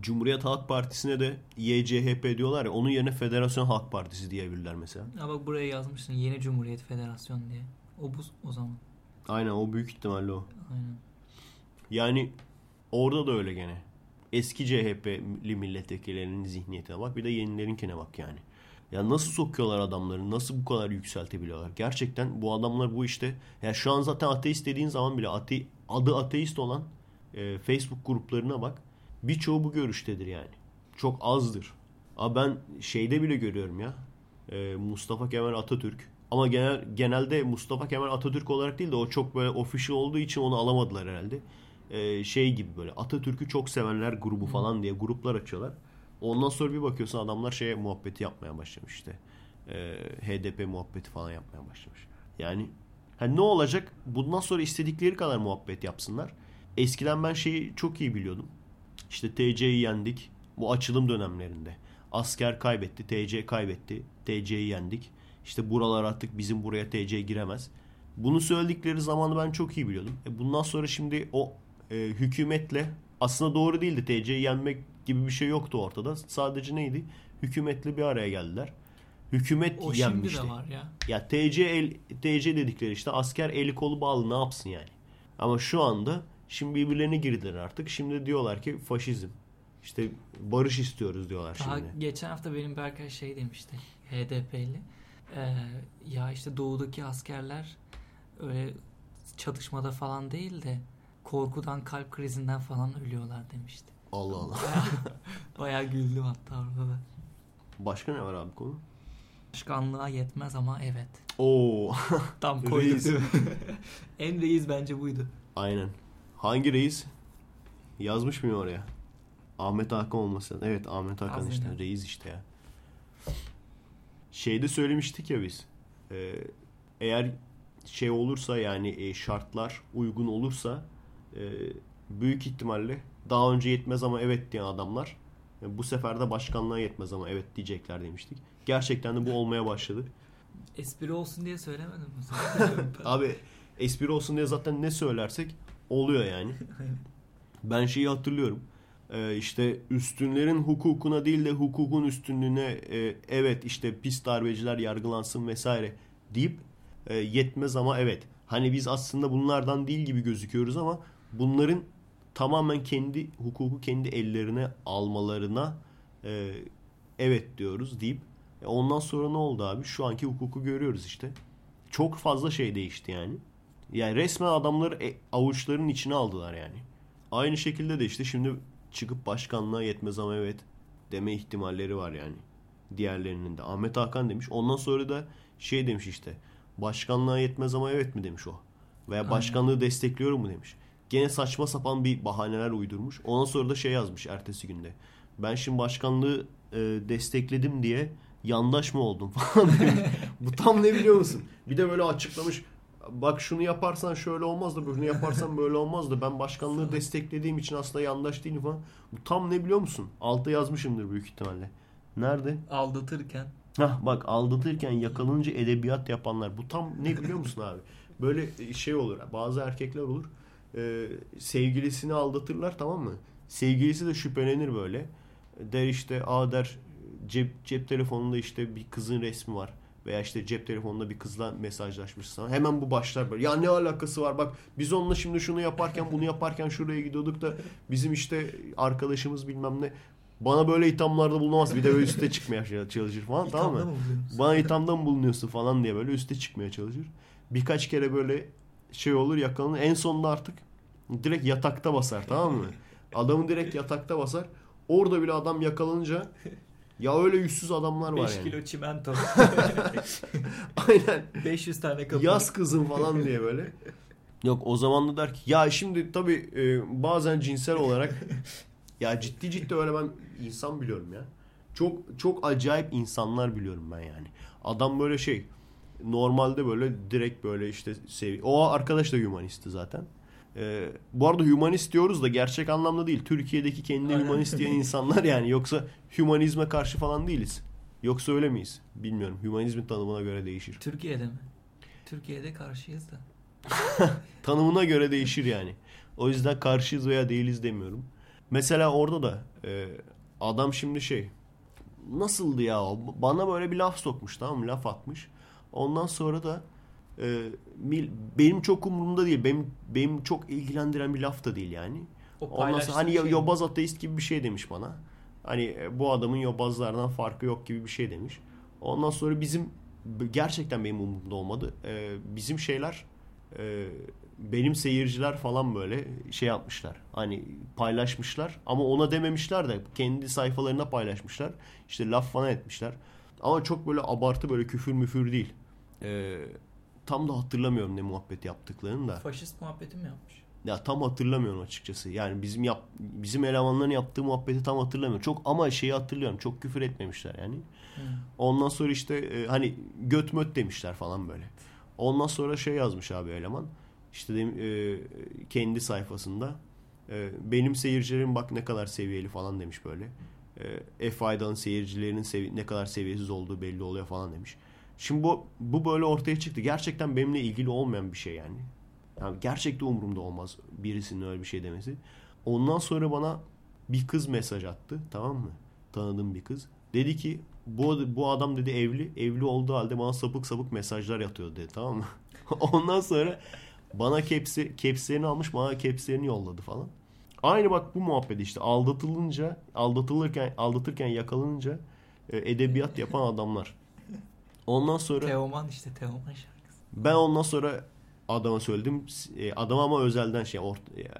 Cumhuriyet Halk Partisi'ne de Y C H P diyorlar ya. Onun yerine Federasyon Halk Partisi diyebilirler mesela. Ya bak buraya yazmışsın Yeni Cumhuriyet Federasyon diye. O bu o zaman. Aynen, o büyük ihtimalle o. Aynen. Yani orada da öyle gene. Eski C H P'li milletvekillerinin zihniyetine bak. Bir de yenilerinkine bak yani. Ya nasıl sokuyorlar adamları? Nasıl bu kadar yükseltebiliyorlar? Gerçekten bu adamlar bu işte. Ya şu an zaten ateist dediğin zaman bile ate, adı ateist olan e, Facebook gruplarına bak. Birçoğu bu görüştedir yani. Çok azdır. Ama ben şeyde bile görüyorum ya. E, Mustafa Kemal Atatürk. Ama genel, genelde Mustafa Kemal Atatürk olarak değil de o çok böyle official olduğu için onu alamadılar herhalde. Şey gibi böyle Atatürk'ü çok sevenler grubu falan diye gruplar açıyorlar. Ondan sonra bir bakıyorsun adamlar şeye muhabbeti yapmaya başlamış işte. E, H D P muhabbeti falan yapmaya başlamış. Yani hani ne olacak? Bundan sonra istedikleri kadar muhabbet yapsınlar. Eskiden ben şeyi çok iyi biliyordum. İşte T C'yi yendik. Bu açılım dönemlerinde. Asker kaybetti. T C kaybetti. T C'yi yendik. İşte buralar artık bizim buraya T C giremez. Bunu söyledikleri zamanı ben çok iyi biliyordum. E, bundan sonra şimdi o E, hükümetle aslında doğru değildi. T C'yi yenmek gibi bir şey yoktu ortada. Sadece neydi? Hükümetle bir araya geldiler. Hükümet o yenmişti. O şimdi de var ya. Ya T C el, T C dedikleri işte asker eli kolu bağlı ne yapsın yani. Ama şu anda şimdi birbirlerine girdiler artık. Şimdi diyorlar ki faşizm. İşte barış istiyoruz diyorlar şimdi. Daha geçen hafta benim bir arkadaş şey demişti, H D P'li. Ee, ya işte doğudaki askerler öyle çatışmada falan değil de korkudan, kalp krizinden falan ölüyorlar demişti. Allah Allah. Bayağı, bayağı güldüm hatta orada da. Başka ne var abi konu? Başkanlığa yetmez ama evet. Oo. Tam koyduk değil mi? En reis bence buydu. Aynen. Hangi reis? Yazmış mıyım oraya? Ahmet Hakan olmasın. Evet, Ahmet Hakan Azim işte. De. Reis işte ya. Şeyde söylemiştik ya biz. Ee, eğer şey olursa yani e, şartlar uygun olursa e, büyük ihtimalle daha önce yetmez ama evet diyen adamlar yani bu sefer de başkanlığa yetmez ama evet diyecekler demiştik. Gerçekten de bu olmaya başladı. Espri olsun diye söylemedim mi? Abi espri olsun diye zaten ne söylersek oluyor yani. Ben şeyi hatırlıyorum. Ee, işte üstünlerin hukukuna değil de hukukun üstünlüğüne e, evet işte pis darbeciler yargılansın vesaire deyip e, yetmez ama evet. Hani biz aslında bunlardan değil gibi gözüküyoruz ama bunların tamamen kendi hukuku kendi ellerine almalarına e, evet diyoruz deyip e, ondan sonra ne oldu abi? Şu anki hukuku görüyoruz işte. Çok fazla şey değişti yani. Yani resmen adamları e, avuçlarının içine aldılar yani. Aynı şekilde de işte şimdi çıkıp başkanlığa yetmez ama evet deme ihtimalleri var yani. Diğerlerinin de. Ahmet Hakan demiş. Ondan sonra da şey demiş işte. Başkanlığa yetmez ama evet mi demiş o. Veya başkanlığı destekliyorum mu demiş. Gene saçma sapan bir bahaneler uydurmuş. Ondan sonra da şey yazmış ertesi günde. Ben şimdi başkanlığı e, destekledim diye yandaş mı oldum falan demiş. Bu tam ne biliyor musun? Bir de böyle açıklamış. Bak şunu yaparsan şöyle olmaz da bunu yaparsan böyle olmaz da ben başkanlığı desteklediğim için aslında yandaş değilim falan. Bu tam ne biliyor musun? Altta yazmışımdır büyük ihtimalle. Nerede? Aldatırken. Hah bak aldatırken yakalanınca edebiyat yapanlar. Bu tam ne biliyor musun abi? Böyle şey olur. Bazı erkekler olur. Ee, sevgilisini aldatırlar, tamam mı? Sevgilisi de şüphelenir böyle. Der işte a der cep, cep telefonunda işte bir kızın resmi var. Veya işte cep telefonunda bir kızla mesajlaşmışsın sana. Hemen bu başlar böyle. Ya ne alakası var bak biz onunla şimdi şunu yaparken bunu yaparken şuraya gidiyorduk da bizim işte arkadaşımız bilmem ne. Bana böyle ithamlarda bulunamaz. Bir de böyle üste çıkmaya çalışır falan, tamam mı? mı Bana ithamda mı bulunuyorsun falan diye böyle üste çıkmaya çalışır. Birkaç kere böyle şey olur yakalanır. En sonunda artık direkt yatakta basar, tamam mı? Adamı direkt yatakta basar. Orada bile adam yakalanınca... Ya öyle yüzsüz adamlar var yani. beş kilo çimento. Aynen. beş yüz tane kapı. Yaz kızım falan diye böyle. Yok o zaman da der ki ya şimdi tabii e, bazen cinsel olarak ya ciddi ciddi öyle ben insan biliyorum ya. Çok çok acayip insanlar biliyorum ben yani. Adam böyle şey normalde böyle direkt böyle işte sev. O arkadaş da humanisti zaten. Ee, bu arada humanist diyoruz da gerçek anlamda değil. Türkiye'deki kendine humanist diyen insanlar yani. Yoksa humanizme karşı falan değiliz. Yoksa öyle miyiz? Bilmiyorum. Humanizmin tanımına göre değişir. Türkiye'de mi? Türkiye'de karşıyız da. Tanımına göre değişir yani. O yüzden karşıyız veya değiliz demiyorum. Mesela orada da e, adam şimdi şey nasıldı ya o? Bana böyle bir laf sokmuş, tamam mı? Laf atmış. Ondan sonra da benim çok umurumda değil. Benim benim çok ilgilendiren bir laf da değil yani. Ondan sonra hani şey yobaz ateist gibi bir şey demiş bana. Hani bu adamın yobazlardan farkı yok gibi bir şey demiş. Ondan sonra bizim gerçekten benim umurumda olmadı. Bizim şeyler benim seyirciler falan böyle şey yapmışlar. Hani paylaşmışlar ama ona dememişler de kendi sayfalarına paylaşmışlar. İşte laf falan etmişler. Ama çok böyle abartı böyle küfür müfür değil. Eee Tam da hatırlamıyorum ne muhabbet yaptıklarını da. Faşist muhabbeti mi yapmış? Ya tam hatırlamıyorum açıkçası. Yani bizim yap, bizim elemanların yaptığı muhabbeti tam hatırlamıyorum. Çok ama şeyi hatırlıyorum. Çok küfür etmemişler yani. Hmm. Ondan sonra işte e, hani göt möt demişler falan böyle. Ondan sonra şey yazmış abi eleman. İşte e, kendi sayfasında. E, benim seyircilerim bak ne kadar seviyeli falan demiş böyle. E, Efe Aydal'ın seyircilerinin sevi- ne kadar seviyesiz olduğu belli oluyor falan demiş. Şimdi bu bu böyle ortaya çıktı. Gerçekten benimle ilgili olmayan bir şey yani. Yani gerçekten umurumda olmaz birisinin öyle bir şey demesi. Ondan sonra bana bir kız mesaj attı, tamam mı? Tanıdığım bir kız. Dedi ki bu bu adam dedi evli. Evli olduğu halde bana sapık sapık mesajlar yatıyor dedi, tamam mı? Ondan sonra bana kepsi kepslerini almış, bana kepslerini yolladı falan. Aynı bak bu muhabbet işte, aldatılınca, aldatılırken, aldatırken yakalanınca edebiyat yapan adamlar. Ondan sonra Teoman işte, Teoman şarkısı. Ben ondan sonra adama söyledim. Adama ama özelden şey,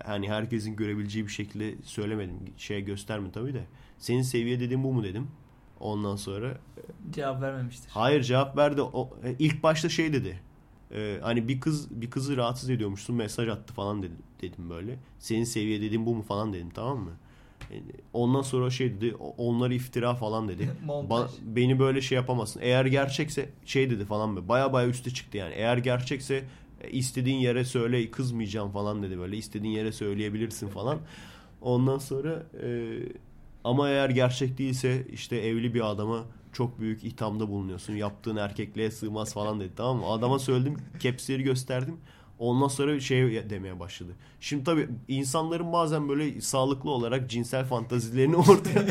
hani herkesin görebileceği bir şekilde söylemedim. Şeye gösterme tabii de. Senin seviye dediğin bu mu dedim. Ondan sonra cevap vermemiştir. Hayır, cevap verdi. O, ilk başta şey dedi. E, hani bir kız bir kızı rahatsız ediyormuşsun, mesaj attı falan dedim, dedim böyle. Senin seviye dediğin bu mu falan dedim, tamam mı? Ondan sonra şey dedi, onları iftira falan dedi. ba- beni böyle şey yapamazsın. Eğer gerçekse şey dedi falan böyle. Baya baya üste çıktı yani. Eğer gerçekse istediğin yere söyle, kızmayacağım falan dedi böyle. İstediğin yere söyleyebilirsin falan. Ondan sonra e, ama eğer gerçek değilse işte evli bir adama çok büyük ithamda bulunuyorsun. Yaptığın erkekliğe sığmaz falan dedi, tamam mı? Adama söyledim, caps'leri gösterdim. Ondan sonra şey demeye başladı. Şimdi tabii insanların bazen böyle sağlıklı olarak cinsel fantazilerini ortaya...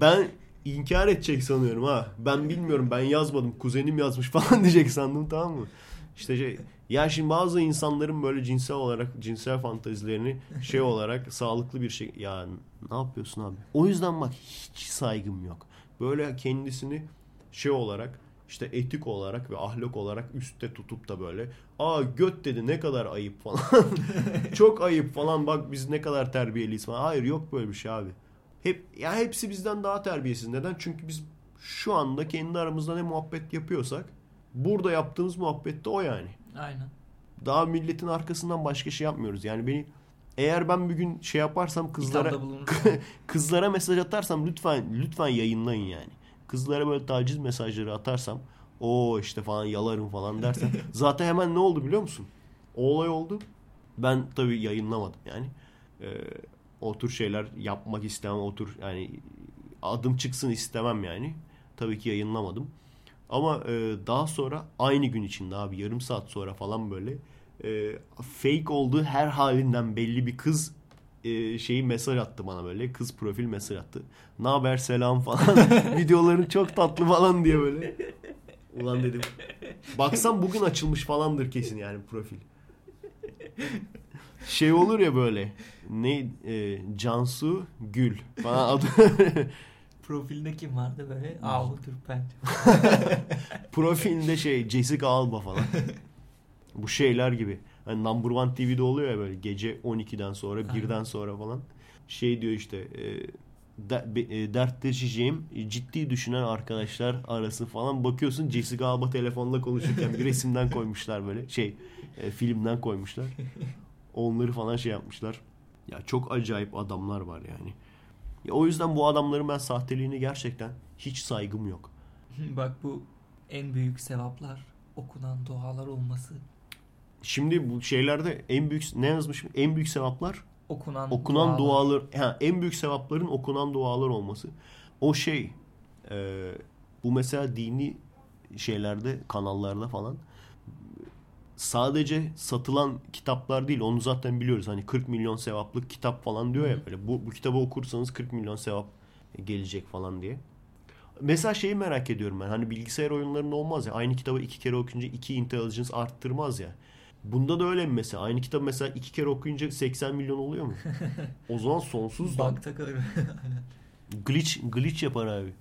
Ben inkar edecek sanıyorum ha. Ben bilmiyorum, ben yazmadım, kuzenim yazmış falan diyecek sandım, tamam mı? İşte şey... Ya şimdi bazı insanların böyle cinsel olarak, cinsel fantazilerini şey olarak sağlıklı bir şey... Ya ne yapıyorsun abi? O yüzden bak hiç saygım yok. Böyle kendisini şey olarak... İşte etik olarak ve ahlak olarak üstte tutup da böyle, aa göt dedi ne kadar ayıp falan. Çok ayıp falan, bak biz ne kadar terbiyeliyiz falan. Hayır, yok böyle bir şey abi. Hep ya hepsi bizden daha terbiyesiz. Neden? Çünkü biz şu anda kendi aramızda ne muhabbet yapıyorsak burada yaptığımız muhabbet de o yani. Aynen. Daha milletin arkasından başka şey yapmıyoruz. Yani beni, eğer ben bir gün şey yaparsam kızlara kızlara mesaj atarsam lütfen lütfen yayınlayın yani. Kızlara böyle taciz mesajları atarsam, o işte falan yalarım falan dersen, zaten hemen ne oldu biliyor musun? O olay oldu. Ben tabii yayınlamadım yani. Ee, o tür şeyler yapmak istemem. O tür yani adım çıksın istemem yani. Tabii ki yayınlamadım. Ama e, daha sonra aynı gün içinde abi yarım saat sonra falan böyle e, fake olduğu her halinden belli bir kız şeyi mesaj attı bana böyle. Kız profil mesaj attı. Ne haber selam falan. Videoların çok tatlı falan diye böyle. Ulan dedim. Baksam bugün açılmış falandır kesin yani profil. Şey olur ya böyle. Ne e, Cansu Gül falan adı. Profilinde kim vardı böyle? Ahu Türkmen. Profilinde şey Jessica Alba falan. Bu şeyler gibi. Hani Number One T V'de oluyor ya böyle gece on ikiden sonra, birden sonra falan. Şey diyor işte e, de, e, dertleşeceğim ciddi düşünen arkadaşlar arası falan. Bakıyorsun Jessica Alba telefonla konuşurken bir resimden koymuşlar böyle. Şey e, filmden koymuşlar. Onları falan şey yapmışlar. Ya çok acayip adamlar var yani. Ya, o yüzden bu adamların ben sahteliğine gerçekten hiç saygım yok. Bak bu en büyük sevaplar okunan dualar olması. Şimdi bu şeylerde en büyük ne yazmışım? En büyük sevaplar okunan, okunan dualar. dualar ha, en büyük sevapların okunan dualar olması. O şey e, bu mesela dini şeylerde, kanallarda falan sadece satılan kitaplar değil. Onu zaten biliyoruz. Hani kırk milyon sevaplık kitap falan diyor ya böyle. Bu, bu kitabı okursanız kırk milyon sevap gelecek falan diye. Mesela şeyi merak ediyorum ben. Hani bilgisayar oyunlarında olmaz ya. Aynı kitabı iki kere okuyunca iki intelligence arttırmaz ya. Bunda da öyle mi mesela? Aynı kitabı mesela iki kere okuyunca seksen milyon oluyor mu? O zaman sonsuz da. Bak takılır. Glitch, glitch yapar abi.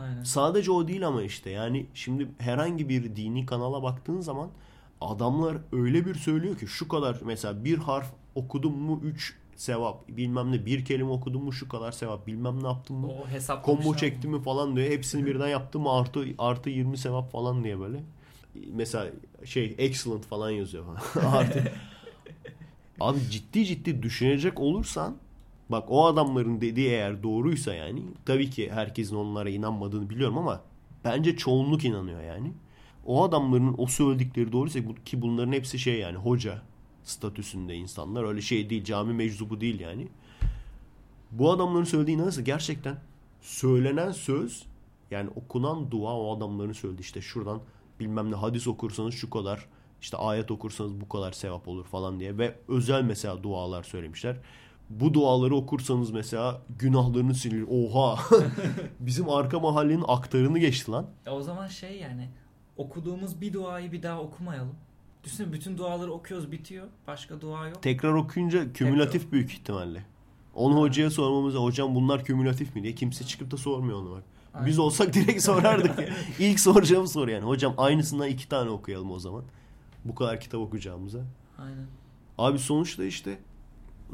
Aynen. Sadece o değil ama işte yani şimdi herhangi bir dini kanala baktığın zaman adamlar öyle bir söylüyor ki şu kadar mesela bir harf okudum mu üç sevap, bilmem ne bir kelime okudum mu şu kadar sevap, bilmem ne yaptım mı combo çektim mi falan diyor. Hepsini birden yaptım mı artı, artı yirmi sevap falan diye böyle. Mesela şey excellent falan yazıyor falan. Artık abi ciddi ciddi düşünecek olursan bak o adamların dediği eğer doğruysa yani tabii ki herkesin onlara inanmadığını biliyorum ama bence çoğunluk inanıyor yani. O adamların o söyledikleri doğruysa ki bunların hepsi şey yani hoca statüsünde insanlar, öyle şey değil, cami meczubu değil yani. Bu adamların söylediği inanırsa gerçekten söylenen söz yani okunan dua o adamların söylediği işte şuradan bilmem ne hadis okursanız şu kadar, işte ayet okursanız bu kadar sevap olur falan diye ve özel mesela dualar söylemişler. Bu duaları okursanız mesela günahlarını silir. Oha! Bizim arka mahallenin aktarını geçti lan. O zaman şey yani okuduğumuz bir duayı bir daha okumayalım. Düşünsene bütün duaları okuyoruz bitiyor. Başka dua yok. Tekrar okuyunca kümülatif tekrar. Büyük ihtimalle. Onu ha. hocaya sormamız lazım. Hocam bunlar kümülatif mi diye. Kimse çıkıp da sormuyor onu bak. Aynen. Biz olsak direkt sorardık. Yani. İlk soracağım soru yani. Hocam aynısından iki tane okuyalım o zaman. Bu kadar kitap okuyacağımıza. Aynen. Abi sonuçta işte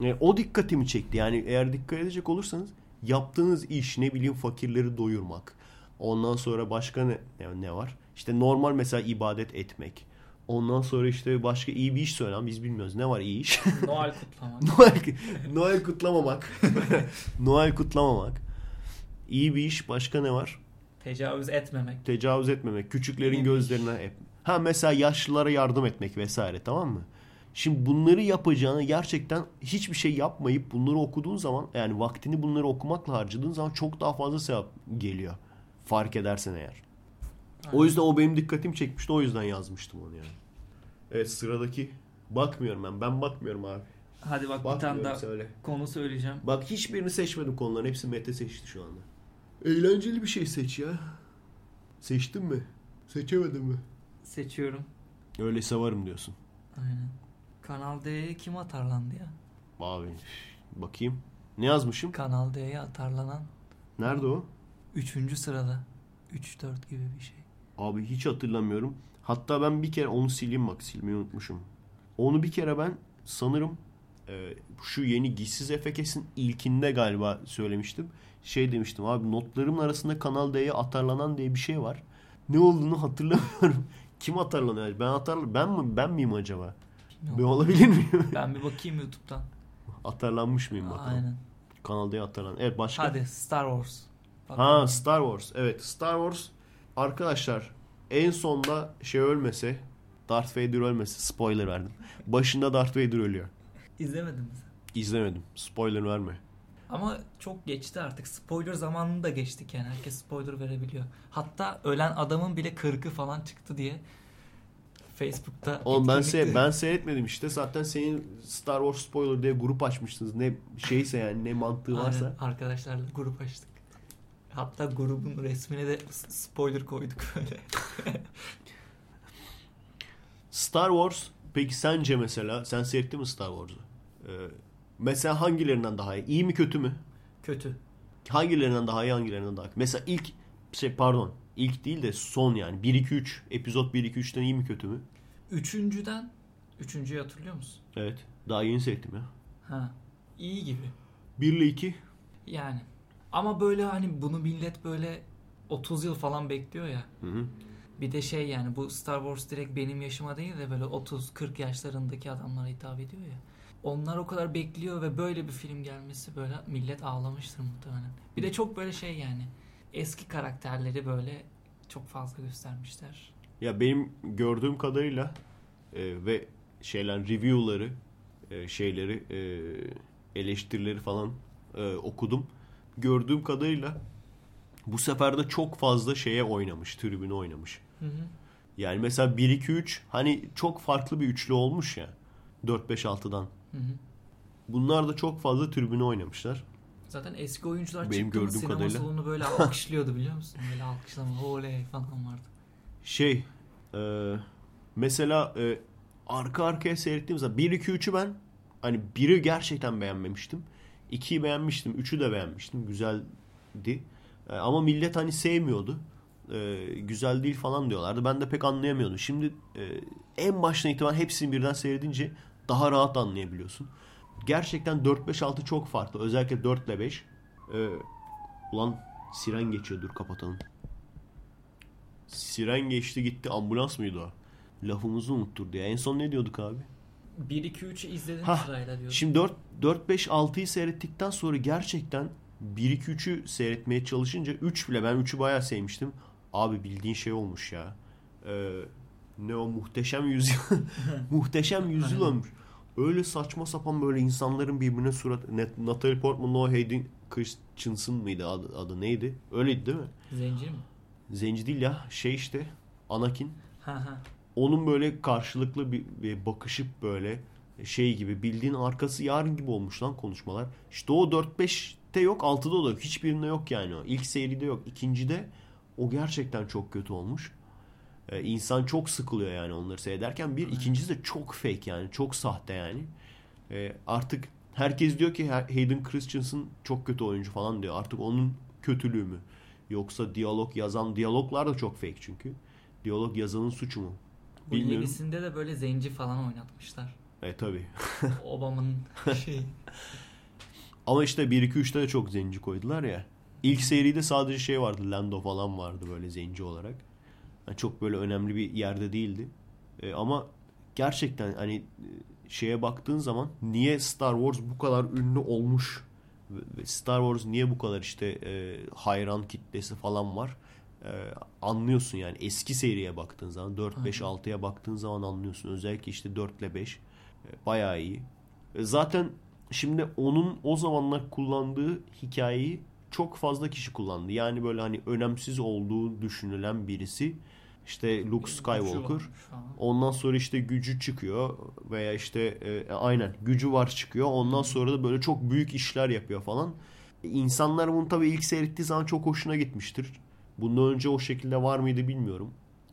e, o dikkatimi çekti. Yani eğer dikkat edecek olursanız yaptığınız iş ne bileyim fakirleri doyurmak. Ondan sonra başka ne, ne var? İşte normal mesela ibadet etmek. Ondan sonra işte başka iyi bir iş söylen biz bilmiyoruz. Ne var iyi iş? Noel kutlamamak. Noel, Noel kutlamamak. Noel kutlamamak. İyi bir iş. Başka ne var? Tecavüz etmemek. Tecavüz etmemek. Küçüklerin ne gözlerine... Iş. Ha mesela yaşlılara yardım etmek vesaire, tamam mı? Şimdi bunları yapacağına gerçekten hiçbir şey yapmayıp bunları okuduğun zaman, yani vaktini bunları okumakla harcadığın zaman çok daha fazla sevap geliyor. Fark edersen eğer. Aynen. O yüzden o benim dikkatimi çekmişti. O yüzden yazmıştım onu yani. Evet sıradaki. Bakmıyorum ben. Ben bakmıyorum abi. Hadi bak bir tane daha söyle. Konu söyleyeceğim. Bak hiçbirini seçmedim konuların. Hepsi Mete seçti şu anda. Eğlenceli bir şey seç ya. Seçtin mi? Seçemedin mi? Seçiyorum. Öyleyse varım diyorsun. Aynen. Kanal D'ye kim atarlandı ya? Abi bakayım. Ne yazmışım? Kanal D'ye atarlanan. Nerede o? Üçüncü sırada. üç dört gibi bir şey. Abi hiç hatırlamıyorum. Hatta ben bir kere onu sileyim bak. Silmeyi unutmuşum. Onu bir kere ben sanırım e, şu yeni Gizsiz F K S'in ilkinde galiba söylemiştim. Şey demiştim abi, notlarımın arasında Kanal D'ye atarlanan diye bir şey var. Ne olduğunu hatırlamıyorum. Kim atarlanıyor? Ben atarlan ben mi ben miyim acaba? Ben olabilir miyim? Ben bir bakayım YouTube'dan. Atarlanmış mıyım bakalım? Aynen. Kanal D'ye atarlan. Evet başka. Hadi Star Wars. Bakalım. Ha Star Wars. Evet Star Wars arkadaşlar en sonda şey ölmese, Darth Vader ölmese, spoiler verdim. Başında Darth Vader ölüyor. İzlemedin mi sen? İzlemedim. Spoiler verme. Ama çok geçti artık. Spoiler zamanını da geçtik yani. Herkes spoiler verebiliyor. Hatta ölen adamın bile kırkı falan çıktı diye Facebook'ta. Oğlum ben, se- ben seyretmedim işte. Zaten senin Star Wars spoiler diye grup açmışsınız. Ne şeyse yani, ne mantığı varsa. Aynen, arkadaşlarla grup açtık. Hatta grubun resmine de spoiler koyduk böyle. Star Wars peki sence mesela sen seyrettin mi Star Wars'u? Ee, mesela hangilerinden daha iyi? İyi mi kötü mü? Kötü. Hangilerinden daha iyi, hangilerinden daha kötü? Mesela ilk şey pardon ilk değil de son yani bir iki üç epizod bir iki üçten iyi mi kötü mü? Üçüncüden üçüncüyü hatırlıyor musun? Evet daha yeni seyrettim ya. Ha iyi gibi. bir ile iki yani. Ama böyle hani bunu millet böyle otuz yıl falan bekliyor ya. Hı hı. Bir de şey yani bu Star Wars direkt benim yaşıma değil de böyle otuz kırk yaşlarındaki adamlara hitap ediyor ya. Onlar o kadar bekliyor ve böyle bir film gelmesi böyle millet ağlamıştır muhtemelen. Bir de çok böyle şey yani eski karakterleri böyle çok fazla göstermişler. Ya benim gördüğüm kadarıyla e, ve şeyler review'ları e, şeyleri e, eleştirileri falan e, okudum. Gördüğüm kadarıyla bu sefer de çok fazla şeye oynamış, tribüne oynamış. Hı hı. Yani mesela bir iki üç hani çok farklı bir üçlü olmuş ya. dört beş altıdan. Hı hı. Bunlar da çok fazla tribüne oynamışlar. Zaten eski oyuncular benim çıktı mı sinema kadarıyla... salonu böyle alkışlıyordu biliyor musun? Böyle alkışlama, oley falan vardı. Şey, e, mesela e, arka arkaya seyrettiğim zaman bir iki üçü ben hani biri gerçekten beğenmemiştim. ikiyi beğenmiştim. üçü de beğenmiştim. Güzeldi. Ama millet hani sevmiyordu. E, güzel değil falan diyorlardı. Ben de pek anlayamıyordum. Şimdi e, en baştan itibaren hepsini birden seyredince daha rahat anlayabiliyorsun. Gerçekten dört beş altı çok farklı. Özellikle dört ile beş. E, ulan siren geçiyor. Dur kapatalım. Siren geçti gitti. Ambulans mıydı o? Lafımızı unutturdu ya. En son ne diyorduk abi? bir iki üçü izledim sırayla diyorum. Şimdi dört beş altıyı seyrettikten sonra gerçekten bir iki üçü seyretmeye çalışınca üç bile ben üçü bayağı sevmiştim. Abi bildiğin şey olmuş ya. Ee, ne o muhteşem yüzyıl. Muhteşem yüzyıl olmuş. Öyle saçma sapan böyle insanların birbirine surat... Natalie Portman'ın o Hayden Christensen mıydı adı, adı neydi? Öyleydi değil mi? Zenci mi? Zenci değil ya. Şey işte Anakin. Onun böyle karşılıklı bir, bir bakışıp böyle şey gibi bildiğin arkası yarın gibi olmuş lan konuşmalar. İşte o dört beşte yok, altıda o da yok. Hiçbirinde yok yani o. İlk seride yok. İkincide o gerçekten çok kötü olmuş. Ee, insan çok sıkılıyor yani onları seyrederken. Bir, ikincisi de çok fake yani. Çok sahte yani. Ee, artık herkes diyor ki Hayden Christensen çok kötü oyuncu falan diyor. Artık onun kötülüğü mü? Yoksa diyalog yazan, diyaloglar da çok fake çünkü. Diyalog yazanın suçu mu? Bu yenisinde de böyle zenci falan oynatmışlar. E tabii. Obama'nın şeyi. Ama işte bir iki üçte de çok zenci koydular ya. İlk seride sadece şey vardı, Lando falan vardı böyle zenci olarak. Yani çok böyle önemli bir yerde değildi. E, ama gerçekten hani şeye baktığın zaman niye Star Wars bu kadar ünlü olmuş? Star Wars niye bu kadar işte e, hayran kitlesi falan var? E, anlıyorsun yani eski seriye baktığın zaman, dört beş altıya baktığın zaman anlıyorsun. Özellikle işte dört ile beş e, bayağı iyi. E, zaten şimdi onun o zamanlar kullandığı hikayeyi çok fazla kişi kullandı. Yani böyle hani önemsiz olduğu düşünülen birisi işte Luke Skywalker. Ondan sonra işte gücü çıkıyor veya işte e, aynen gücü var çıkıyor. Ondan sonra da böyle çok büyük işler yapıyor falan. İnsanlar bunu tabii ilk seyrettiği zaman çok hoşuna gitmiştir. Bundan önce o şekilde var mıydı bilmiyorum.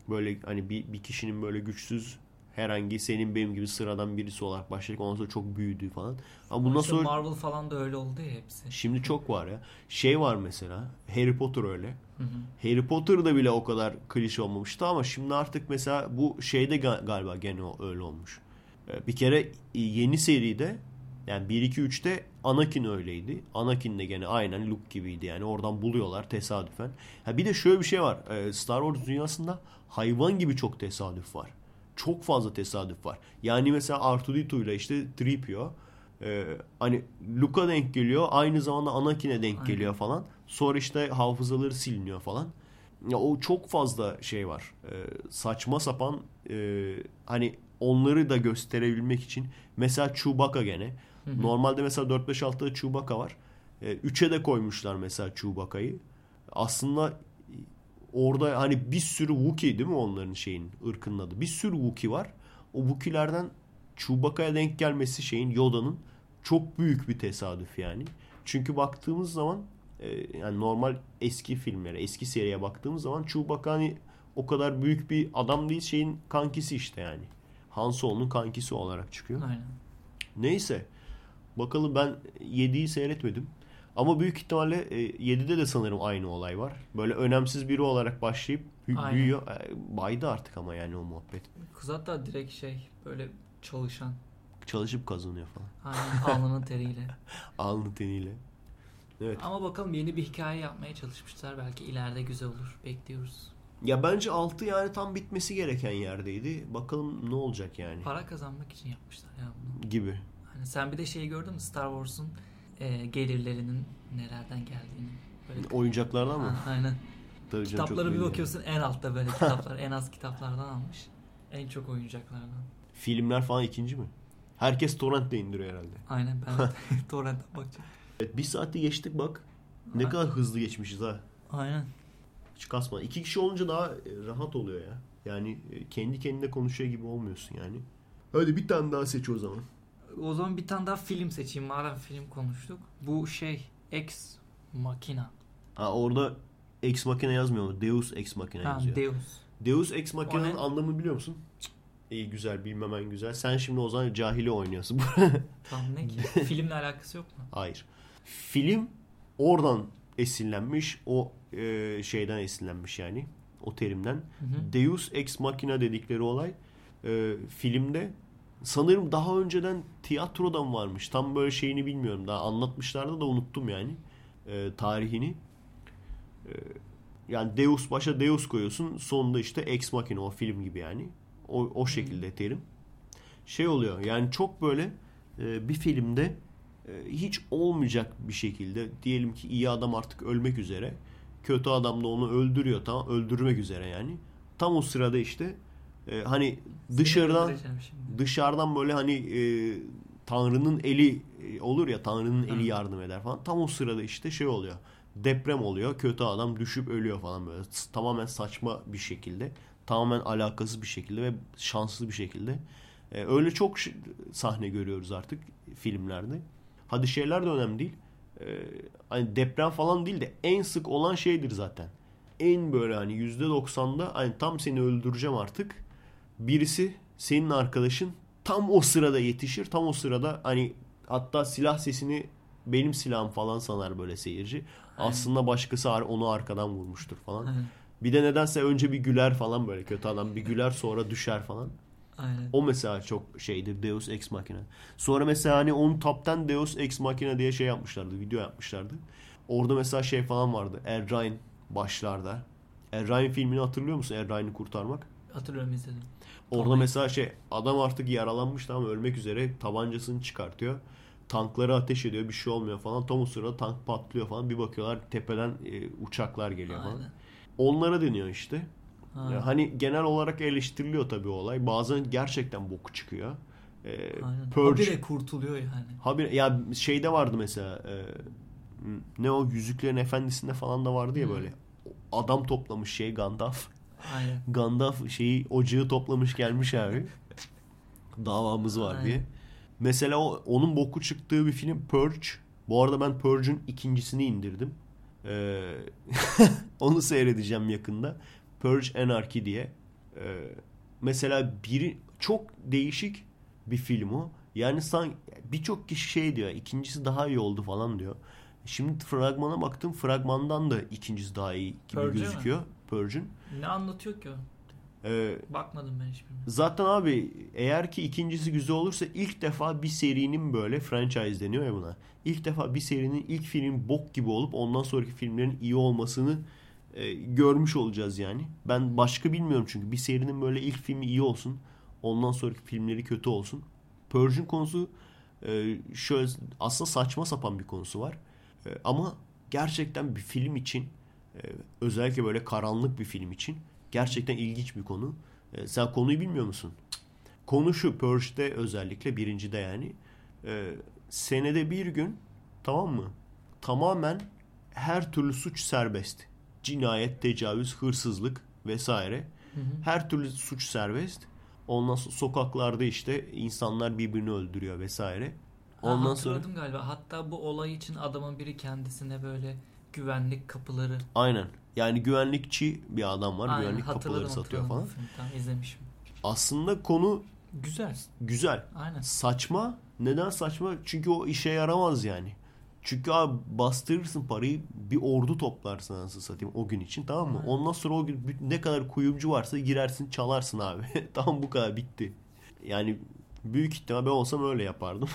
Böyle hani bir, bir kişinin böyle güçsüz, herhangi senin benim gibi sıradan birisi olarak başlayıp ondan sonra çok büyüdü falan. Ama bundan sonra Marvel falan da öyle oldu ya hepsi. Şimdi çok var ya. Şey var mesela, Harry Potter öyle. Hı hı. Harry Potter'da bile o kadar klişe olmamıştı ama şimdi artık mesela bu şeyde galiba gene öyle olmuş. Bir kere yeni seride yani bir iki üçte Anakin öyleydi. Anakin de gene aynen Luke gibiydi yani. Oradan buluyorlar tesadüfen. Ha bir de şöyle bir şey var. Star Wars dünyasında hayvan gibi çok tesadüf var. Çok fazla tesadüf var. Yani mesela R iki D iki ile işte üç P O ee, hani Luke'a denk geliyor. Aynı zamanda Anakin'e denk aynen. geliyor falan. Sonra işte hafızaları siliniyor falan. Ya o çok fazla şey var. Ee, saçma sapan e, hani onları da gösterebilmek için. Mesela Chewbacca gene. Hı hı. Normalde mesela dört beş altıda Chewbacca var. Ee, üçe de koymuşlar mesela Chewbacca'yı. Aslında orada hani bir sürü Wookie değil mi onların şeyin ırkının adı? Bir sürü Wookie var. O Wookie'lerden Chewbacca'ya denk gelmesi şeyin, Yoda'nın çok büyük bir tesadüf yani. Çünkü baktığımız zaman e, yani normal eski filmlere, eski seriye baktığımız zaman Chewbacca hani o kadar büyük bir adam değil, şeyin kankisi işte yani. Han Solo'nun kankisi olarak çıkıyor. Aynen. Neyse. Bakalım, ben yediyi seyretmedim. Ama büyük ihtimalle yedide de sanırım aynı olay var. Böyle önemsiz biri olarak başlayıp büy- büyüyor. Baydı artık ama yani o muhabbet. Kız hatta direkt şey böyle çalışan. Çalışıp kazanıyor falan. Aynen, alnının teriyle. Alnının teriyle. Evet. Ama bakalım, yeni bir hikaye yapmaya çalışmışlar. Belki ileride güzel olur. Bekliyoruz. Ya bence altı yani tam bitmesi gereken yerdeydi. Bakalım ne olacak yani. Para kazanmak için yapmışlar ya bunu. Gibi. Yani sen bir de şeyi gördün mü? Star Wars'un E, gelirlerinin nelerden geldiğini. Böyle oyuncaklardan mı? Ha, aynen. Tabii kitapları canım, bir bakıyorsun yani. En altta böyle kitaplar. En az kitaplardan almış. En çok oyuncaklardan. Filmler falan ikinci mi? Herkes torrentle indiriyor herhalde. Aynen, ben torrentten bakacağım. Evet, bir saati geçtik bak. Ne kadar hızlı geçmişiz ha. Aynen. Hiç kasma. İki kişi olunca daha rahat oluyor ya. Yani kendi kendine konuşuyor gibi olmuyorsun yani. Hadi bir tane daha seç o zaman. O zaman bir tane daha film seçeyim. Madem film konuştuk. Bu şey Ex Machina. Ha, orada Ex Machina yazmıyor. Deus Ex Machina ha, yazıyor. Deus. Deus Ex Machina'nın anlamı biliyor musun? İyi, güzel, bilmemen güzel. Sen şimdi o zaman cahili oynuyorsun. Tam ne ki? Filmle alakası yok mu? Hayır. Film oradan esinlenmiş. O e, şeyden esinlenmiş yani. O terimden. Hı hı. Deus Ex Machina dedikleri olay e, filmde sanırım daha önceden tiyatrodan varmış. Tam böyle şeyini bilmiyorum. Daha anlatmışlardı da unuttum yani. E, tarihini. E, yani Deus, başa Deus koyuyorsun. Sonunda işte Ex Machina, o film gibi yani. O, o şekilde terim. Şey oluyor yani, çok böyle e, bir filmde e, hiç olmayacak bir şekilde. Diyelim ki iyi adam artık ölmek üzere. Kötü adam da onu öldürüyor. Tam öldürmek üzere yani. Tam o sırada işte Ee, hani dışarıdan dışarıdan böyle hani e, Tanrı'nın eli olur ya, Tanrı'nın eli yardım eder falan. Tam o sırada işte şey oluyor, deprem oluyor, kötü adam düşüp ölüyor falan böyle. Tamamen saçma bir şekilde, tamamen alakasız bir şekilde ve şanssız bir şekilde. Ee, öyle çok ş- sahne görüyoruz artık filmlerde. Hadi şeyler de önemli değil. Ee, hani deprem falan değil de en sık olan şeydir zaten. en böyle hani yüzde doksanda hani tam seni öldüreceğim artık. Birisi senin arkadaşın tam o sırada yetişir. Tam o sırada hani hatta silah sesini benim silahım falan sanar böyle seyirci. Aynen. Aslında başkası onu arkadan vurmuştur falan. Aynen. Bir de nedense önce bir güler falan böyle kötü adam bir güler sonra düşer falan. Aynen. O mesela çok şeydir Deus Ex Machina. Sonra mesela hani onu tapten Deus Ex Machina diye şey yapmışlardı, video yapmışlardı. Orada mesela şey falan vardı. Er Ryan başlarda. Er Ryan filmini hatırlıyor musun? Er Ryan'ı kurtarmak. Hatırlıyorum, izledim. Orada tamam. Mesela şey adam artık yaralanmıştı ama ölmek üzere tabancasını çıkartıyor. Tanklara ateş ediyor, bir şey olmuyor falan. Tam o sırada tank patlıyor falan. Bir bakıyorlar tepeden e, uçaklar geliyor aynen falan. Onlara deniyor işte. Yani hani genel olarak eleştiriliyor tabii olay. Bazen gerçekten boku çıkıyor. Ee, Purge. Habire kurtuluyor yani. Habire, ya şeyde vardı mesela e, ne o Yüzüklerin Efendisi'nde falan da vardı ya hmm. böyle. Adam toplamış şey Gandalf. Aynen. Gandalf şeyi ocağı toplamış gelmiş abi. Davamız var aynen diye. Mesela o, onun boku çıktığı bir film Purge. Bu arada ben Purge'ün ikincisini indirdim. Ee, onu seyredeceğim yakında. Purge Anarchy diye. Ee, mesela biri çok değişik bir film o. Yani sanki birçok kişi şey diyor. İkincisi daha iyi oldu falan diyor. Şimdi fragmana baktım. Fragmandan da ikincisi daha iyi gibi Purge gözüküyor. Mi? Purge'ün. Ne anlatıyor ki o? Ee, Bakmadım ben hiçbirine. Zaten abi eğer ki ikincisi güzel olursa ilk defa bir serinin böyle franchise deniyor ya buna. İlk defa bir serinin ilk filmin bok gibi olup ondan sonraki filmlerin iyi olmasını e, görmüş olacağız yani. Ben başka bilmiyorum çünkü bir serinin böyle ilk filmi iyi olsun ondan sonraki filmleri kötü olsun. Purge'ün konusu e, şöyle aslında saçma sapan bir konusu var. E, ama gerçekten bir film için e, özellikle böyle karanlık bir film için gerçekten ilginç bir konu. Ee, sen konuyu bilmiyor musun? Konu şu. Purge'de özellikle birincide yani. E, senede bir gün tamam mı? Tamamen her türlü suç serbest. Cinayet, tecavüz, hırsızlık vesaire. Hı hı. Her türlü suç serbest. Ondan sonra sokaklarda işte insanlar birbirini öldürüyor vesaire. Ondan ha, hatırladım sonra... galiba. Hatta bu olay için adamın biri kendisine böyle güvenlik kapıları. Aynen. Yani güvenlikçi bir adam var. Aynen, güvenlik kapıları satıyor falan. Tamam, izlemişim. Aslında konu güzel. Güzel. Aynen. Saçma. Neden saçma? Çünkü o işe yaramaz yani. Çünkü abi bastırırsın parayı, bir ordu toplarsın anasını satayım o gün için, tamam mı? Aynen. Ondan sonra o gün ne kadar kuyumcu varsa girersin, çalarsın abi. Tam bu kadar, bitti. Yani büyük ihtimal ben olsam öyle yapardım.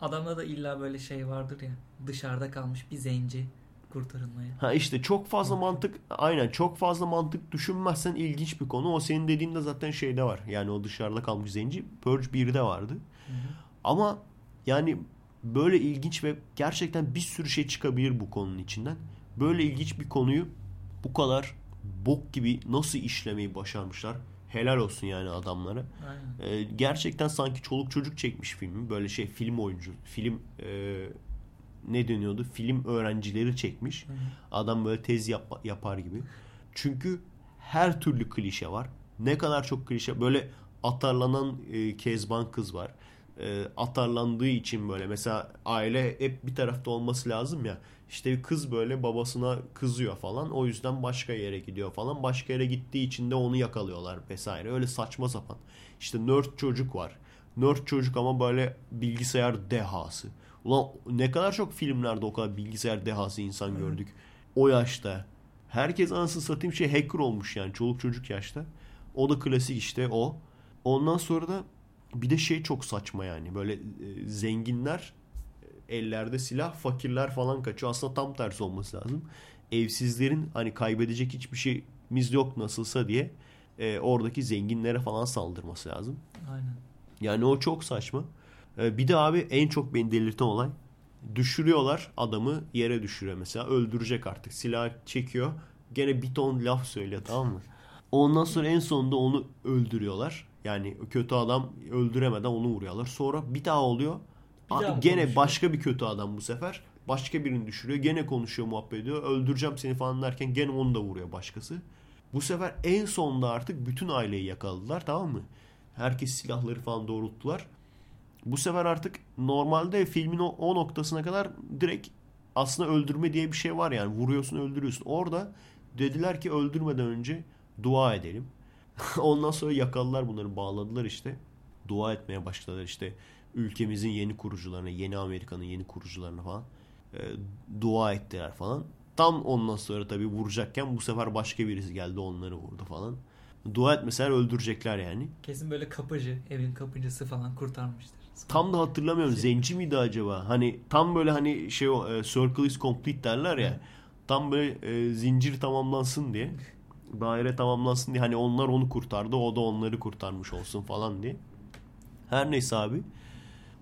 Adamda da illa böyle şey vardır ya. Dışarıda kalmış bir zenci kurtarılmaya. Ha işte çok fazla mantık, aynen çok fazla mantık düşünmezsen ilginç bir konu. O senin dediğinde zaten şeyde var. Yani o dışarıda kalmış zenci Purge birde vardı. Hı hı. Ama yani böyle ilginç ve gerçekten bir sürü şey çıkabilir bu konunun içinden. Böyle ilginç bir konuyu bu kadar bok gibi nasıl işlemeyi başarmışlar? Helal olsun yani adamlara. Ee, gerçekten sanki çoluk çocuk çekmiş filmi. Böyle şey film oyuncu, film e, ne deniyordu? Film öğrencileri çekmiş. Hı hı. Adam böyle tez yap, yapar gibi. Çünkü her türlü klişe var. Ne kadar çok klişe. Böyle atarlanan e, Kezban kız var. E, atarlandığı için böyle mesela aile hep bir tarafta olması lazım ya. İşte bir kız böyle babasına kızıyor falan. O yüzden başka yere gidiyor falan. Başka yere gittiği için de onu yakalıyorlar vesaire. Öyle saçma sapan. İşte nerd çocuk var. Nerd çocuk ama böyle bilgisayar dehası. Ulan ne kadar çok filmlerde o kadar bilgisayar dehası insan gördük. O yaşta. Herkes anasını satayım şey hacker olmuş yani. Çoluk çocuk yaşta. O da klasik işte o. Ondan sonra da bir de şey çok saçma yani. Böyle zenginler... Ellerde silah, fakirler falan kaçıyor. Aslında tam tersi olması lazım. Evsizlerin hani kaybedecek hiçbir şeyimiz yok nasılsa diye e, oradaki zenginlere falan saldırması lazım. Aynen. Yani o çok saçma. E, bir de abi en çok beni delirten olay düşürüyorlar adamı, yere düşürüyor mesela. Öldürecek artık. Silah çekiyor. Gene bir ton laf söylüyor, tamam mı? Ondan sonra en sonunda onu öldürüyorlar. Yani kötü adam öldüremeden onu vuruyorlar. Sonra bir daha oluyor. Abi gene başka bir kötü adam bu sefer. Başka birini düşürüyor. Gene konuşuyor, muhabbet ediyor. Öldüreceğim seni falan derken gene onu da vuruyor başkası. Bu sefer en sonunda artık bütün aileyi yakaladılar, tamam mı? Herkes silahları falan doğrulttular. Bu sefer artık normalde filmin o, o noktasına kadar direkt aslında öldürme diye bir şey var yani. Vuruyorsun, öldürüyorsun. Orada Dediler ki öldürmeden önce dua edelim. Ondan sonra yakaladılar bunları, bağladılar işte. Dua etmeye başladılar işte ülkemizin yeni kurucularına, yeni Amerika'nın yeni kurucularına falan. E, dua ettiler falan. Tam ondan sonra tabii vuracakken bu sefer başka birisi geldi, onları vurdu falan. Dua etmeseler öldürecekler yani. Kesin böyle kapıcı, evin kapıcısı falan kurtarmıştır. Tam da hatırlamıyorum. Zenci miydi acaba? Hani tam böyle hani şey o, circle is complete derler ya. Tam böyle e, zincir tamamlansın diye. Daire tamamlansın diye. Hani onlar onu kurtardı. O da onları kurtarmış olsun falan diye. Her neyse abi.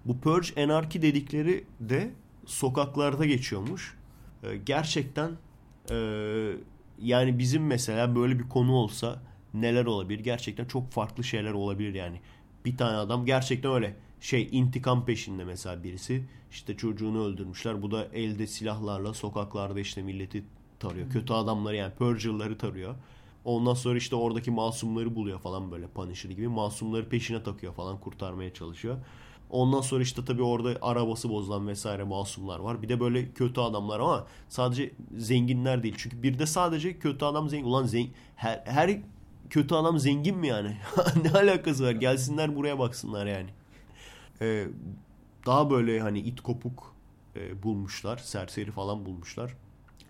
Bu Purge Anarchy dedikleri de sokaklarda geçiyormuş. E, gerçekten e, yani bizim mesela böyle bir konu olsa neler olabilir? Gerçekten çok farklı şeyler olabilir yani. Bir tane adam gerçekten öyle şey intikam peşinde mesela birisi. İşte çocuğunu öldürmüşler. Bu da elde silahlarla sokaklarda işte milleti tarıyor. Hmm. Kötü adamları yani Purger'ları tarıyor. Ondan sonra işte oradaki masumları buluyor falan böyle Punisher gibi. Masumları peşine takıyor falan, kurtarmaya çalışıyor. Ondan sonra işte tabii orada arabası bozulan vesaire masumlar var. Bir de böyle kötü adamlar ama sadece zenginler değil. Çünkü bir de sadece kötü adam zengin. Ulan zengin. Her, her kötü adam zengin mi yani? Ne alakası var? Gelsinler buraya baksınlar yani. Ee, daha böyle hani it kopuk e, bulmuşlar. Serseri falan bulmuşlar.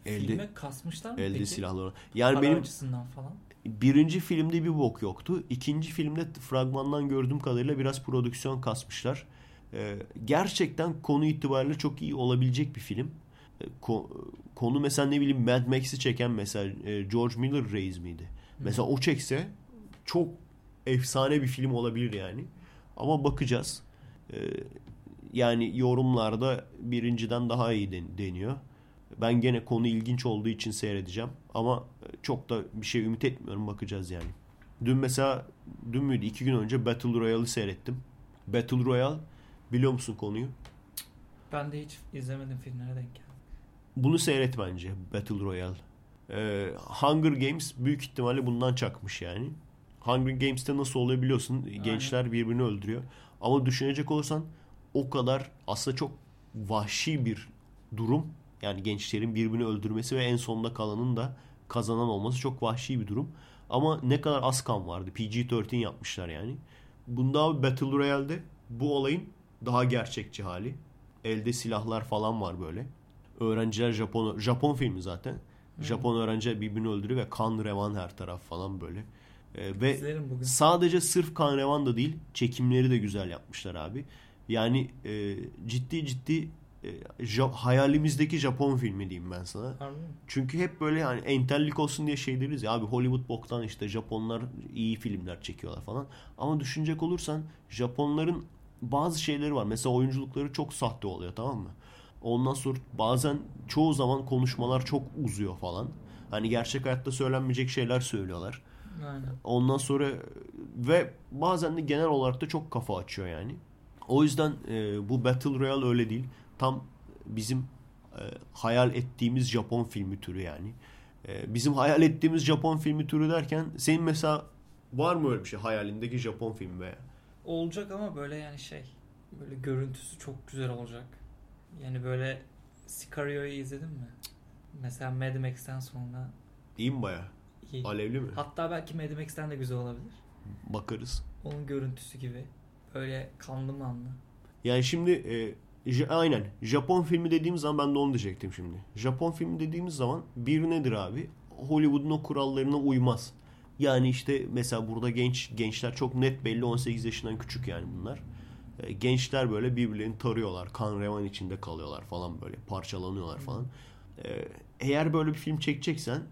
Elde, filme kasmışlar mı elde peki? Elde silahları. Yani para benim açısından falan. Birinci filmde bir bok yoktu. İkinci filmde fragmandan gördüğüm kadarıyla biraz prodüksiyon kasmışlar. Ee, gerçekten konu itibariyle çok iyi olabilecek bir film. Ee, konu mesela ne bileyim Mad Max'i çeken mesela e, George Miller Reis miydi? Hmm. Mesela o çekse çok efsane bir film olabilir yani. Ama bakacağız. Yani yorumlarda birinciden daha iyi deniyor. Ben gene konu ilginç olduğu için seyredeceğim. Ama çok da bir şey ümit etmiyorum. Bakacağız yani. Dün mesela, dün müydü? İki gün önce Battle Royale'ı seyrettim. Battle Royale, biliyor musun konuyu? Ben de hiç izlemedim, filmlere denk geldim. Bunu seyret bence, Battle Royale. Ee, Hunger Games büyük ihtimalle bundan çakmış yani. Hunger Games'te nasıl oluyor biliyorsun. Aynen. Gençler birbirini öldürüyor. Ama düşünecek olursan o kadar aslında çok vahşi bir durum. Yani gençlerin birbirini öldürmesi ve en sonunda kalanın da kazanan olması çok vahşi bir durum. Ama ne kadar az kan vardı. P G on üç yapmışlar yani. Bunda Battle Royale'de bu olayın daha gerçekçi hali. Elde silahlar falan var böyle. Öğrenciler Japon, Japon filmi zaten. Hmm. Japon öğrenciler birbirini öldürüyor ve kan revan her taraf falan böyle. Ee, ve sadece sırf kan revan da değil, çekimleri de güzel yapmışlar abi. Yani e, ciddi ciddi e, ja- hayalimizdeki Japon filmi diyeyim ben sana. Harbi. Çünkü hep böyle hani entellik olsun diye şey deriz ya abi, Hollywood boktan işte Japonlar iyi filmler çekiyorlar falan. Ama düşünecek olursan Japonların bazı şeyleri var. Mesela oyunculukları çok sahte oluyor, tamam mı? Ondan sonra bazen çoğu zaman konuşmalar çok uzuyor falan. Hani gerçek hayatta söylenmeyecek şeyler söylüyorlar. Aynen. Ondan sonra ve bazen de genel olarak da çok kafa açıyor yani. O yüzden e, bu Battle Royale öyle değil. Tam bizim e, hayal ettiğimiz Japon filmi türü yani. E, bizim hayal ettiğimiz Japon filmi türü derken senin mesela var mı öyle bir şey hayalindeki Japon filmi veya? Olacak ama böyle yani şey, böyle görüntüsü çok güzel olacak. Yani böyle Sicario'yu izledin mi? Mesela Mad Max'ten sonra. İyi mi bayağı? İyi. Alevli mi? Hatta belki Mad Max'ten de güzel olabilir. Bakarız. Onun görüntüsü gibi. Öyle kanlı manlı. Yani şimdi e, j- aynen Japon filmi dediğimiz zaman ben de onu diyecektim şimdi. Japon filmi dediğimiz zaman bir nedir abi? Hollywood'un o kurallarına uymaz. Yani işte mesela burada genç gençler çok net belli, on sekiz yaşından küçük yani bunlar. E, gençler böyle birbirlerini tarıyorlar. Kan revan içinde kalıyorlar falan böyle. Parçalanıyorlar hmm. falan. E, eğer böyle bir film çekeceksen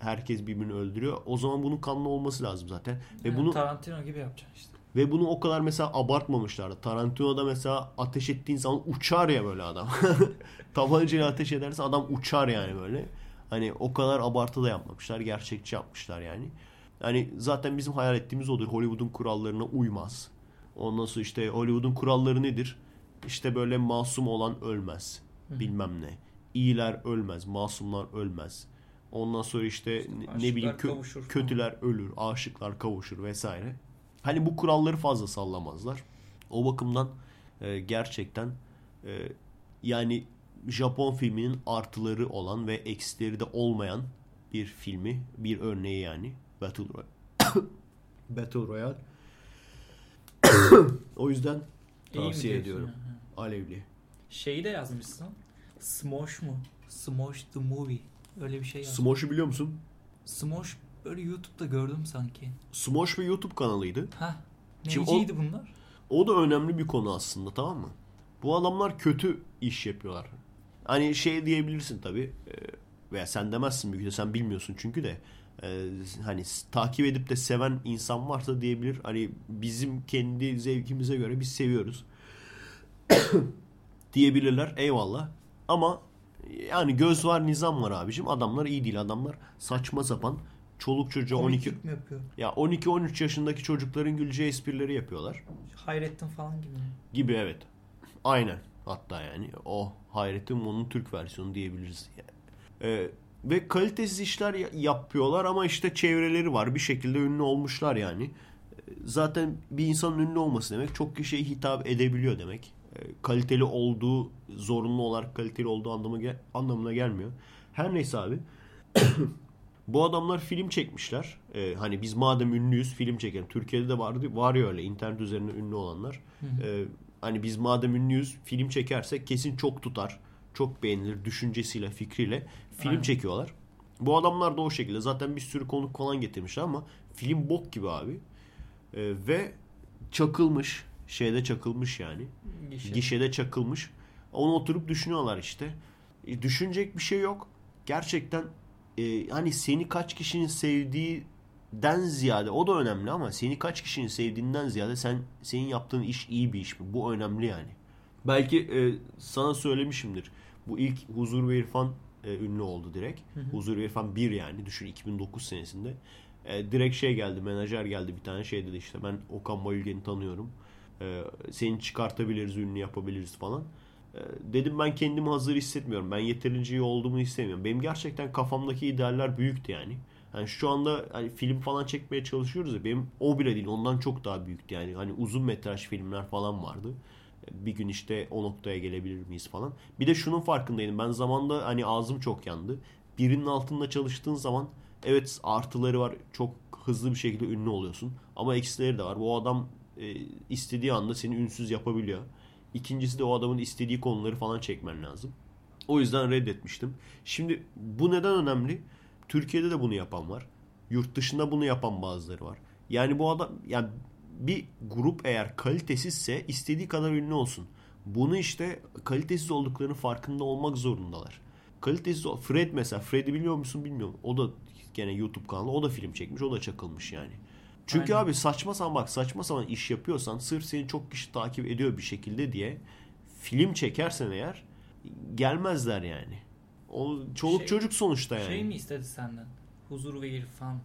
herkes birbirini öldürüyor. O zaman bunun kanlı olması lazım zaten. Ve yani bunu Tarantino gibi yapacaksın işte. Ve bunu o kadar mesela abartmamışlardı. Tarantino'da mesela ateş ettiğin zaman uçar ya böyle adam. Tabancayla ateş ederse adam uçar yani böyle. Hani o kadar abartı da yapmamışlar. Gerçekçi yapmışlar yani. Yani zaten bizim hayal ettiğimiz odur. Hollywood'un kurallarına uymaz. Ondan sonra işte Hollywood'un kuralları nedir? İşte böyle masum olan ölmez. Bilmem ne. İyiler ölmez. Masumlar ölmez. Ondan sonra işte, işte ne bileyim kö- kötüler ölür. Aşıklar kavuşur vesaire. Hani bu kuralları fazla sallamazlar. O bakımdan e, gerçekten e, yani Japon filminin artıları olan ve eksileri de olmayan bir filmi, bir örneği yani. Battle Royale. Battle Royale. O yüzden tavsiye ediyorum. Ha. Alevli. Şeyi de yazmışsın. Smosh mu? Smosh the Movie. Öyle bir şey yazmış. Smosh'u biliyor musun? Smosh böyle YouTube'da gördüm sanki. Smosh bir YouTube kanalıydı. Hah. Neyciydi o, bunlar? O da önemli bir konu aslında, tamam mı? Bu adamlar kötü iş yapıyorlar. Hani şey diyebilirsin tabii. Veya sen demezsin büyük de, sen bilmiyorsun çünkü de. Ee, hani takip edip de seven insan varsa diyebilir. Hani bizim kendi zevkimize göre biz seviyoruz. diyebilirler. Eyvallah. Ama yani göz var, nizam var abicim. Adamlar iyi değil. Adamlar saçma sapan çoluk çocuğa on iki ya on iki on üç yaşındaki çocukların güleceği esprileri yapıyorlar. Hayrettin falan gibi. Gibi evet. Aynen. Hatta yani o Hayrettin bunun Türk versiyonu diyebiliriz yani. Ee, ve kalitesiz işler yapıyorlar ama işte çevreleri var. Bir şekilde ünlü olmuşlar yani. Zaten bir insanın ünlü olması demek çok kişiye hitap edebiliyor demek. Kaliteli olduğu, zorunlu olarak kaliteli olduğu anlamına, anlamına gelmiyor. Her neyse abi. Bu adamlar film çekmişler. Ee, hani biz madem ünlüyüz film çekelim. Türkiye'de de vardı, var ya öyle internet üzerine ünlü olanlar. Ee, hani biz madem ünlüyüz film çekersek kesin çok tutar. Çok beğenilir düşüncesiyle, fikriyle film aynen. çekiyorlar. Bu adamlar da o şekilde. Zaten bir sürü konuk falan getirmişler ama film bok gibi abi. Ee, ve çakılmış. Şeyde çakılmış yani. Gişe. Gişede çakılmış. Onu oturup düşünüyorlar işte. E, düşünecek bir şey yok. Gerçekten e, hani seni kaç kişinin sevdiğinden ziyade o da önemli ama seni kaç kişinin sevdiğinden ziyade sen senin yaptığın iş iyi bir iş mi? Bu önemli yani. Belki e, sana söylemişimdir. Bu ilk Huzur ve İrfan e, ünlü oldu direkt. Hı hı. Huzur ve İrfan bir yani. Düşün iki bin dokuz senesinde. E, direkt şey geldi. Menajer geldi bir tane şey dedi işte. Ben Okan Bayülgen'i tanıyorum. E, seni çıkartabiliriz, ünlü yapabiliriz falan. E, dedim ben kendimi hazır hissetmiyorum. Ben yeterince iyi olduğumu istemiyorum. Benim gerçekten kafamdaki idealler büyüktü yani. Yani şu anda hani film falan çekmeye çalışıyoruz ya. Benim o bile değil. Ondan çok daha büyüktü yani. Hani uzun metraj filmler falan vardı. Bir gün işte o noktaya gelebilir miyiz falan. Bir de şunun farkındaydım. Ben zamanda hani ağzım çok yandı. Birinin altında çalıştığın zaman evet artıları var. Çok hızlı bir şekilde ünlü oluyorsun. Ama eksileri de var. Bu adam e, istediği anda seni ünsüz yapabiliyor. İkincisi de o adamın istediği konuları falan çekmen lazım. O yüzden reddetmiştim. Şimdi bu neden önemli? Türkiye'de de bunu yapan var. Yurt dışında bunu yapan bazıları var. Yani bu adam... yani bir grup eğer kalitesizse istediği kadar ünlü olsun. Bunu işte kalitesiz olduklarının farkında olmak zorundalar. Kalitesiz ol- Fred mesela. Fred'i biliyor musun bilmiyorum. O da gene YouTube kanalı. O da film çekmiş. O da çakılmış yani. Çünkü aynen. Abi saçma sapan bak saçma sapan iş yapıyorsan sırf seni çok kişi takip ediyor bir şekilde diye film çekersen eğer gelmezler yani. O çoluk şey, çocuk sonuçta yani. Şey mi istedi senden? Huzur ve İrfan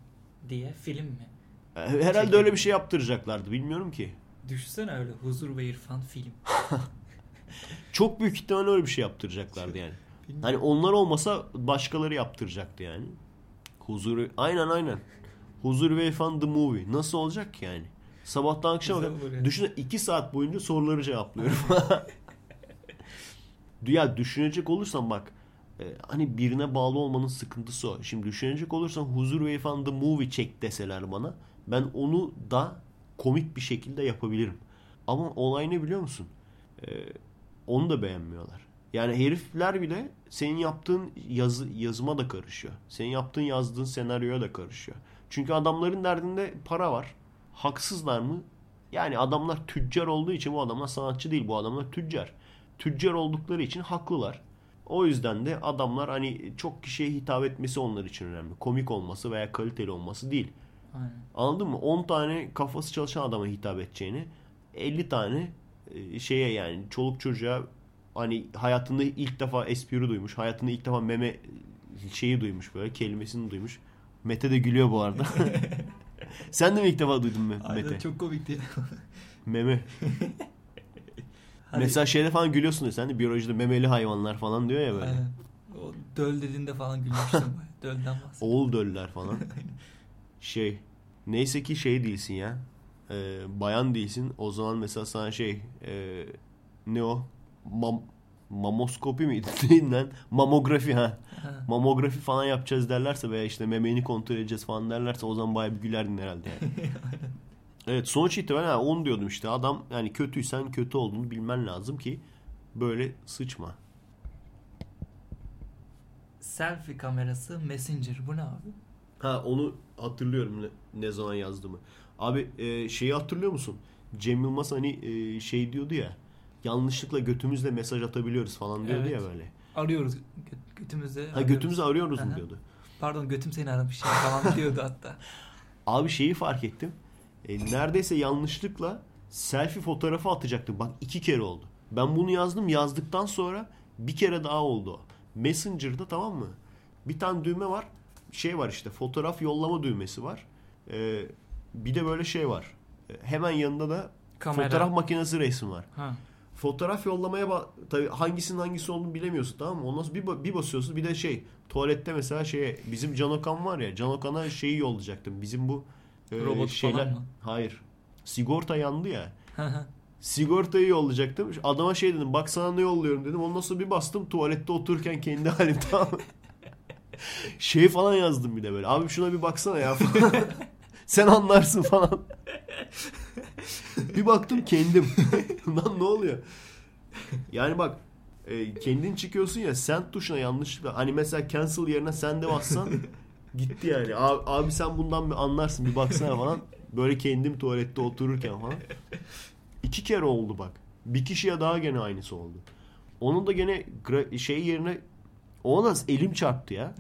diye film mi? Herhalde çekelim. Öyle bir şey yaptıracaklardı. Bilmiyorum ki. Düşünsene öyle. Huzur ve İrfan film. Çok büyük ihtimalle öyle bir şey yaptıracaklardı yani. Bilmiyorum. Hani onlar olmasa başkaları yaptıracaktı yani. Huzur aynen aynen. Huzur ve İrfan the movie. Nasıl olacak ki yani? Sabahtan akşama yani. Düşünün iki saat boyunca soruları cevaplıyorum. Ya düşünecek olursan bak hani birine bağlı olmanın sıkıntısı o. Şimdi düşünecek olursan Huzur ve İrfan the movie çek deseler bana ben onu da komik bir şekilde yapabilirim. Ama olay ne biliyor musun? Ee, onu da beğenmiyorlar. Yani herifler bile senin yaptığın yazı, yazıma da karışıyor. Senin yaptığın yazdığın senaryoya da karışıyor. Çünkü adamların derdinde para var. Haksızlar mı? Yani adamlar tüccar olduğu için bu adamlar sanatçı değil. Bu adamlar tüccar. Tüccar oldukları için haklılar. O yüzden de adamlar hani çok kişiye hitap etmesi onlar için önemli. Komik olması veya kaliteli olması değil. Aynen. Anladın mı? on tane kafası çalışan adama hitap edeceğini elli tane şeye yani çoluk çocuğa hani hayatında ilk defa espri duymuş. Hayatında ilk defa meme şeyi duymuş böyle kelimesini duymuş. Mete de gülüyor bu arada. Sen de mi ilk defa duydun Mete? Aynen çok komikti. Meme. Hani... Mesela şeyde falan gülüyorsun diyor. Sen de biyolojide memeli hayvanlar falan diyor ya böyle. Aynen. O döl dediğinde falan gülmüşsün. Dölden bahsediyorsun. Oğul döller falan. Şey. Neyse ki şey değilsin ya. Ee, bayan değilsin. O zaman mesela sana şey. E, ne o? Mam, mamoskopi miydi? Mamografi ha. ha. mamografi falan yapacağız derlerse veya işte memeğini kontrol edeceğiz falan derlerse o zaman bayağı bir gülerdin herhalde yani. Evet, sonuç itibariyle onu diyordum işte, adam yani kötüysen kötü olduğunu bilmen lazım ki böyle sıçma. Selfie kamerası Messenger, bu ne abi? Ha, onu hatırlıyorum ne, ne zaman yazdığımı. Abi e, şeyi hatırlıyor musun? Cem Yılmaz hani e, şey diyordu ya, yanlışlıkla götümüzle mesaj atabiliyoruz falan diyordu evet. Ya böyle. Arıyoruz gö- götümüzle. Ha, arıyoruz. Götümüzle arıyoruz mu diyordu. Pardon, götüm seni aramış ya falan diyordu hatta. Abi şeyi fark ettim. E, neredeyse yanlışlıkla selfie fotoğrafı atacaktı. Bak iki kere oldu. Ben bunu yazdım, yazdıktan sonra bir kere daha oldu o. Messenger'da, tamam mı? Bir tane düğme var. Şey var işte, fotoğraf yollama düğmesi var. Ee, bir de böyle şey var. Hemen yanında da kamera, fotoğraf makinesi resmi var. Ha. Fotoğraf yollamaya ba- tabii hangisinin hangisi olduğunu bilemiyorsun, tamam mı? Ondan sonra bir, ba- bir basıyorsun. Bir de şey, tuvalette mesela şeye, bizim Can Okan var ya, Can Okan'a şeyi yollayacaktım. Bizim bu e, robot şeyler falan mı? Hayır. Sigorta yandı ya. Sigortayı yollayacaktım. Adama şey dedim, bak sana ne yolluyorum dedim. Ondan sonra bir bastım, tuvalette otururken kendi halim, tamam. Şey falan yazdım bir de böyle. Abi şuna bir baksana ya falan. Sen anlarsın falan. Bir baktım kendim. Lan ne oluyor? Yani bak kendin çıkıyorsun ya, send tuşuna yanlışlıkla. Hani mesela cancel yerine sen de bassan gitti yani. Abi, abi sen bundan bir anlarsın, bir baksana falan. Böyle kendim tuvalette otururken falan. İki kere oldu bak. Bir kişiye daha gene aynısı oldu. Onun da gene gra- şey yerine ona elim çarptı ya.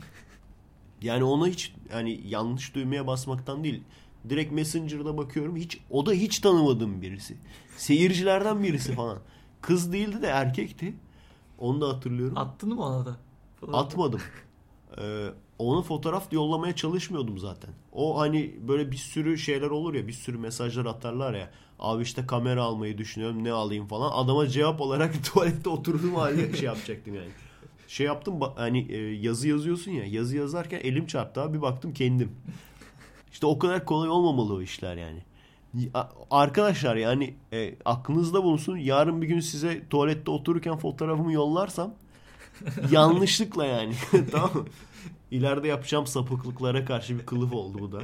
Yani ona hiç yani yanlış düğmeye basmaktan değil. Direkt Messenger'da bakıyorum. Hiç, o da hiç tanımadığım birisi. Seyircilerden birisi falan. Kız değildi de erkekti. Onu da hatırlıyorum. Attın mı ona da? Fotoğraf. Atmadım. Ee, ona fotoğraf yollamaya çalışmıyordum zaten. O hani böyle bir sürü şeyler olur ya. Bir sürü mesajlar atarlar ya. Abi işte kamera almayı düşünüyorum, ne alayım falan. Adama cevap olarak tuvalette oturduğum halde şey yapacaktım yani. Şey yaptım hani yazı yazıyorsun ya, yazı yazarken elim çarptı abi, bir baktım kendim. İşte o kadar kolay olmamalı o işler yani. Arkadaşlar yani e, aklınızda bulunsun, yarın bir gün size tuvalette otururken fotoğrafımı yollarsam yanlışlıkla yani. Tamam mı? İleride yapacağım sapıklıklara karşı bir kılıf oldu bu da.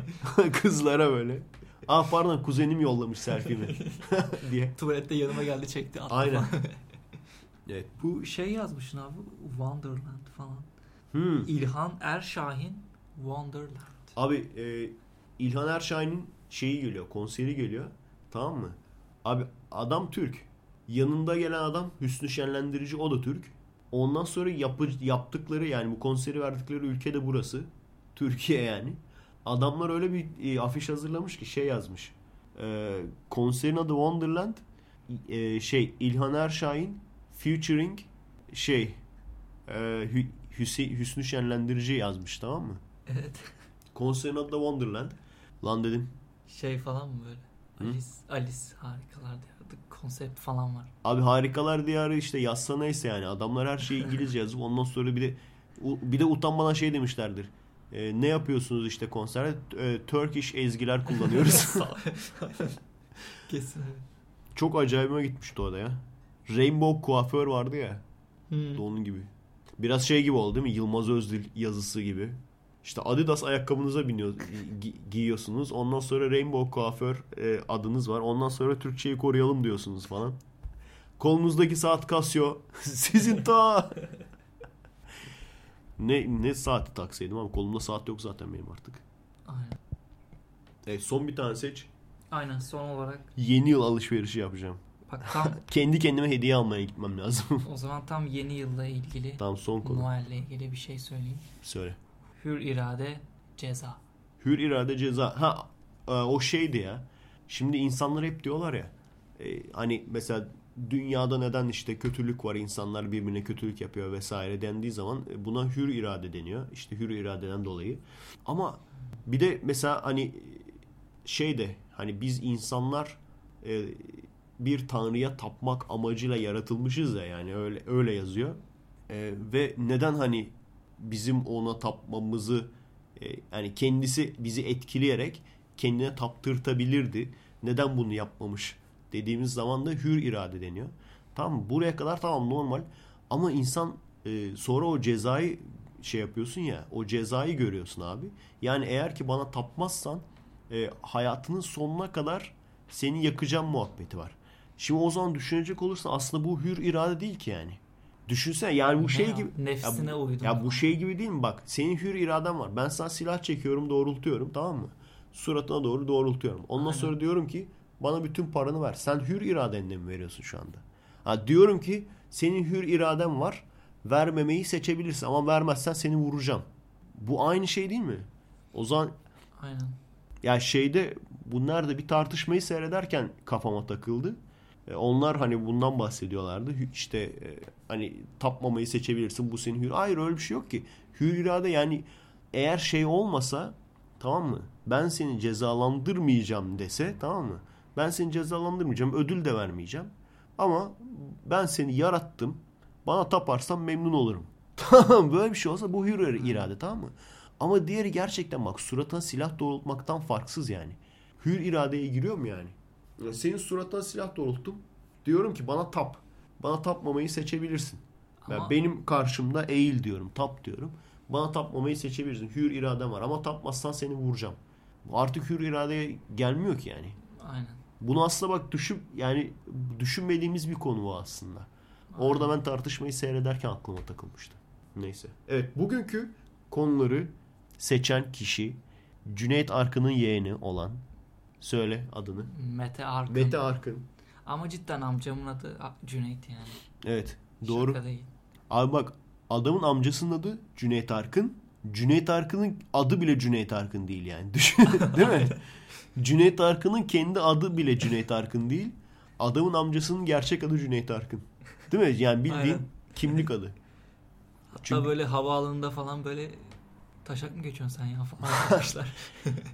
Kızlara böyle. Aa pardon, kuzenim yollamış selfie'mi diye. Tuvalette yanıma geldi, çekti. Aynen. Evet. Bu şey yazmışsın abi, Wonderland falan. Hmm. İlhan Erşahin Wonderland. Abi e, İlhan Erşahin'in şeyi geliyor, konseri geliyor, tamam mı? Abi adam Türk. Yanında gelen adam Hüsnü Şenlendirici, o da Türk. Ondan sonra yapı, yaptıkları yani bu konseri verdikleri ülke de burası. Türkiye yani. Adamlar öyle bir e, afiş hazırlamış ki şey yazmış. E, konserin adı Wonderland. E, şey İlhan Erşahin featuring şey e, Hüsey, Hüsnü Şenlendirici yazmış, tamam mı? Evet. Konserin adı da Wonderland. Lan dedim. Şey falan mı böyle? Hı? Alice, Alice Harikalar Diyarı konsept falan var. Abi Harikalar Diyarı işte yazsa neyse yani. Adamlar her şeyi İngilizce yazıp ondan sonra bir de bir de utanmadan şey demişlerdir. E, ne yapıyorsunuz işte konserde? E, Turkish ezgiler kullanıyoruz. Kesin. Çok acayipime gitmişti o da ya. Rainbow kuaför vardı ya. Hmm. Onun gibi. Biraz şey gibi oldu değil mi? Yılmaz Özdil yazısı gibi. İşte Adidas ayakkabınıza biniyor, gi- giyiyorsunuz. Ondan sonra Rainbow kuaför e, adınız var. Ondan sonra Türkçeyi koruyalım diyorsunuz falan. Kolunuzdaki saat Casio. Sizin ta... Ne ne saati taksaydım ama kolumda saat yok zaten benim artık. Aynen. Evet, son bir tane seç. Aynen, son olarak. Yeni yıl alışverişi yapacağım. Bak tam kendi kendime hediye almaya gitmem lazım. O zaman tam yeni yılla ilgili. Tam son konu. Noel'le ilgili bir şey söyleyeyim. Söyle. Hür irade ceza. Hür irade ceza. Ha o şeydi ya. Şimdi insanlar hep diyorlar ya. Hani mesela dünyada neden işte kötülük var, insanlar birbirine kötülük yapıyor vesaire dendiği zaman buna hür irade deniyor. İşte hür iradeden dolayı. Ama bir de mesela hani şey de hani biz insanlar bir tanrıya tapmak amacıyla yaratılmışız ya yani, öyle öyle yazıyor. Ve neden hani bizim ona tapmamızı yani kendisi bizi etkileyerek kendine taptırtabilirdi, neden bunu yapmamış dediğimiz zaman da hür irade deniyor. Tamam, buraya kadar tamam normal ama insan e, sonra o cezayı şey yapıyorsun ya, o cezayı görüyorsun abi. Yani eğer ki bana tapmazsan e, hayatının sonuna kadar seni yakacağım muhabbeti var. Şimdi o zaman düşünecek olursan aslında bu hür irade değil ki yani. Düşünsene yani bu ne şey ya, gibi. Nefsine ya, uydum. Ya bu şey gibi değil mi bak, senin hür iraden var. Ben sana silah çekiyorum, doğrultuyorum, tamam mı? Suratına doğru doğrultuyorum. Ondan aynen. Sonra diyorum ki bana bütün paranı ver. Sen hür iradenle mi veriyorsun şu anda? Ha, diyorum ki senin hür iraden var. Vermemeyi seçebilirsin ama vermezsen seni vuracağım. Bu aynı şey değil mi? O zaman aynen. Ya şeyde bunlar da bir tartışmayı seyrederken kafama takıldı. Onlar hani bundan bahsediyorlardı. İşte hani tapmamayı seçebilirsin, bu senin hür. Hayır öyle bir şey yok ki. Hür irade yani eğer şey olmasa, tamam mı? Ben seni cezalandırmayacağım dese, tamam mı? Ben seni cezalandırmayacağım, ödül de vermeyeceğim. Ama ben seni yarattım. Bana taparsan memnun olurum. Tamam böyle bir şey olsa bu hür irade, tamam mı? Ama diğeri gerçekten bak suratına silah doğrultmaktan farksız yani. Hür iradeye giriyor mu yani? Senin suratına silah doğrulttum. Diyorum ki bana tap. Bana tapmamayı seçebilirsin. Ama... Yani benim karşımda eğil diyorum. Tap diyorum. Bana tapmamayı seçebilirsin. Hür iradem var ama tapmazsan seni vuracağım. Artık hür iradeye gelmiyor ki yani. Aynen. Bunu aslında bak düşün, yani düşünmediğimiz bir konu bu aslında. Aynen. Orada ben tartışmayı seyrederken aklıma takılmıştı. Neyse. Evet, bugünkü konuları seçen kişi Cüneyt Arkın'ın yeğeni olan, söyle adını. Mete Arkın. Mete Arkın. Ama cidden amcamın adı Cüneyt yani. Evet. Doğru. Şaka değil. Abi bak adamın amcasının adı Cüneyt Arkın. Cüneyt Arkın'ın adı bile Cüneyt Arkın değil yani. Düşün, değil mi? Cüneyt Arkın'ın kendi adı bile Cüneyt Arkın değil. Adamın amcasının gerçek adı Cüneyt Arkın. Değil mi? Yani bildiğin aynen. Kimlik adı. Hatta çünkü... böyle havaalanında falan böyle taşak mı geçiyorsun sen ya falan arkadaşlar.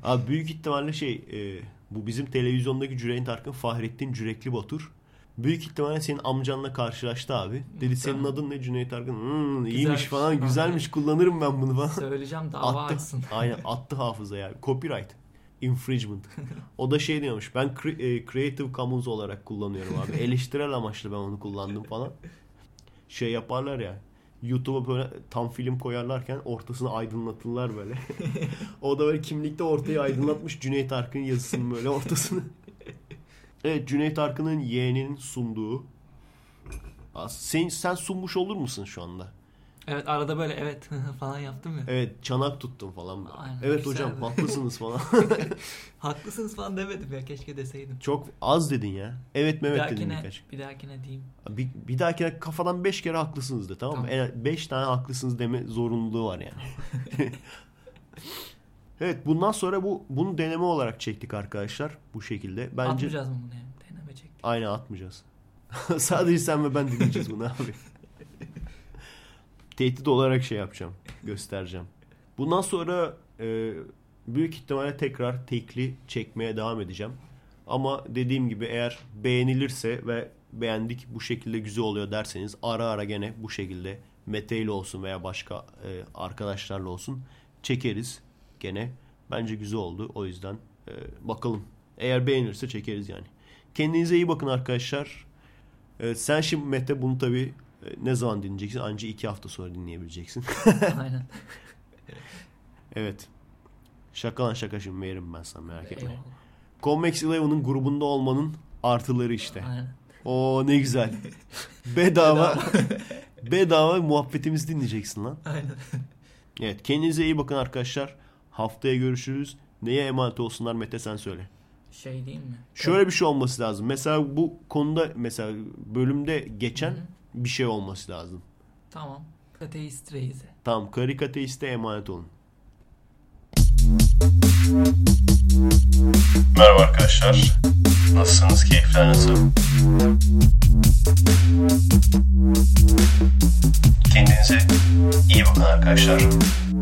Abi büyük ihtimalle şey e, bu bizim televizyondaki Cüneyt Arkın Fahrettin Cürekli Batur. Büyük ihtimalle senin amcanla karşılaştı abi. Dedi senin adın ne Cüneyt Arkın? Hmm, iyiymiş falan, güzelmiş, kullanırım ben bunu falan. Söyleyeceğim dava açsın. Aynen attı hafıza yani. Copyright. Infringement. O da şey diyormuş, ben Creative Commons olarak kullanıyorum abi. Eleştirel amaçlı ben onu kullandım falan. Şey yaparlar ya. YouTube'a böyle tam film koyarlarken ortasını aydınlatırlar böyle. O da böyle kimlikte ortayı aydınlatmış Cüneyt Arkın yazısının böyle ortasını. Evet, Cüneyt Arkın'ın yeğeninin sunduğu. Sen, sen sunmuş olur musun şu anda? Evet, arada böyle evet falan yaptım ya. Evet, çanak tuttum falan. Aynen, evet hocam de. Haklısınız falan. Haklısınız falan demedim ya, keşke deseydim. Çok az dedin ya. Evet Mehmet bir dedin birkaç. Bir dahakine diyeyim. Bir, bir dahakine kafadan beş kere haklısınız de, tamam mı? Tamam. En beş tane haklısınız deme zorunluluğu var yani. Evet, bundan sonra bu bunu deneme olarak çektik arkadaşlar. Bu şekilde. Bence... Atmayacağız mı bunu yani? Deneme çektik. Aynen atmayacağız. Sadece sen ve ben dinleyeceğiz bunu abi. Tehdit olarak şey yapacağım. Göstereceğim. Bundan sonra e, büyük ihtimalle tekrar tekli çekmeye devam edeceğim. Ama dediğim gibi eğer beğenilirse ve beğendik bu şekilde güzel oluyor derseniz ara ara gene bu şekilde Mete ile olsun veya başka e, arkadaşlarla olsun çekeriz. Gene bence güzel oldu. O yüzden e, bakalım. Eğer beğenirse çekeriz yani. Kendinize iyi bakın arkadaşlar. E, sen şimdi Mete bunu tabii e, ne zaman dinleyeceksin? Anca iki hafta sonra dinleyebileceksin. Aynen. Evet. Şaka lan şaka, şimdi veririm ben sana, merak etme. Convex Eleven'ın grubunda olmanın artıları işte. Aynen. Oo ne güzel. Bedava. Bedava muhabbetimizi dinleyeceksin lan. Aynen. Evet, kendinize iyi bakın arkadaşlar. Haftaya görüşürüz. Neye emanet olsunlar Mete, sen söyle. Şey değil mi? Şöyle bir şey olması lazım. Mesela bu konuda, mesela bölümde geçen hı hı. bir şey olması lazım. Tamam. Karikateist reise. Tamam. Karikateiste emanet olun. Merhaba arkadaşlar. Nasılsınız? Keyifler nasıl? Kendinize iyi bakın arkadaşlar.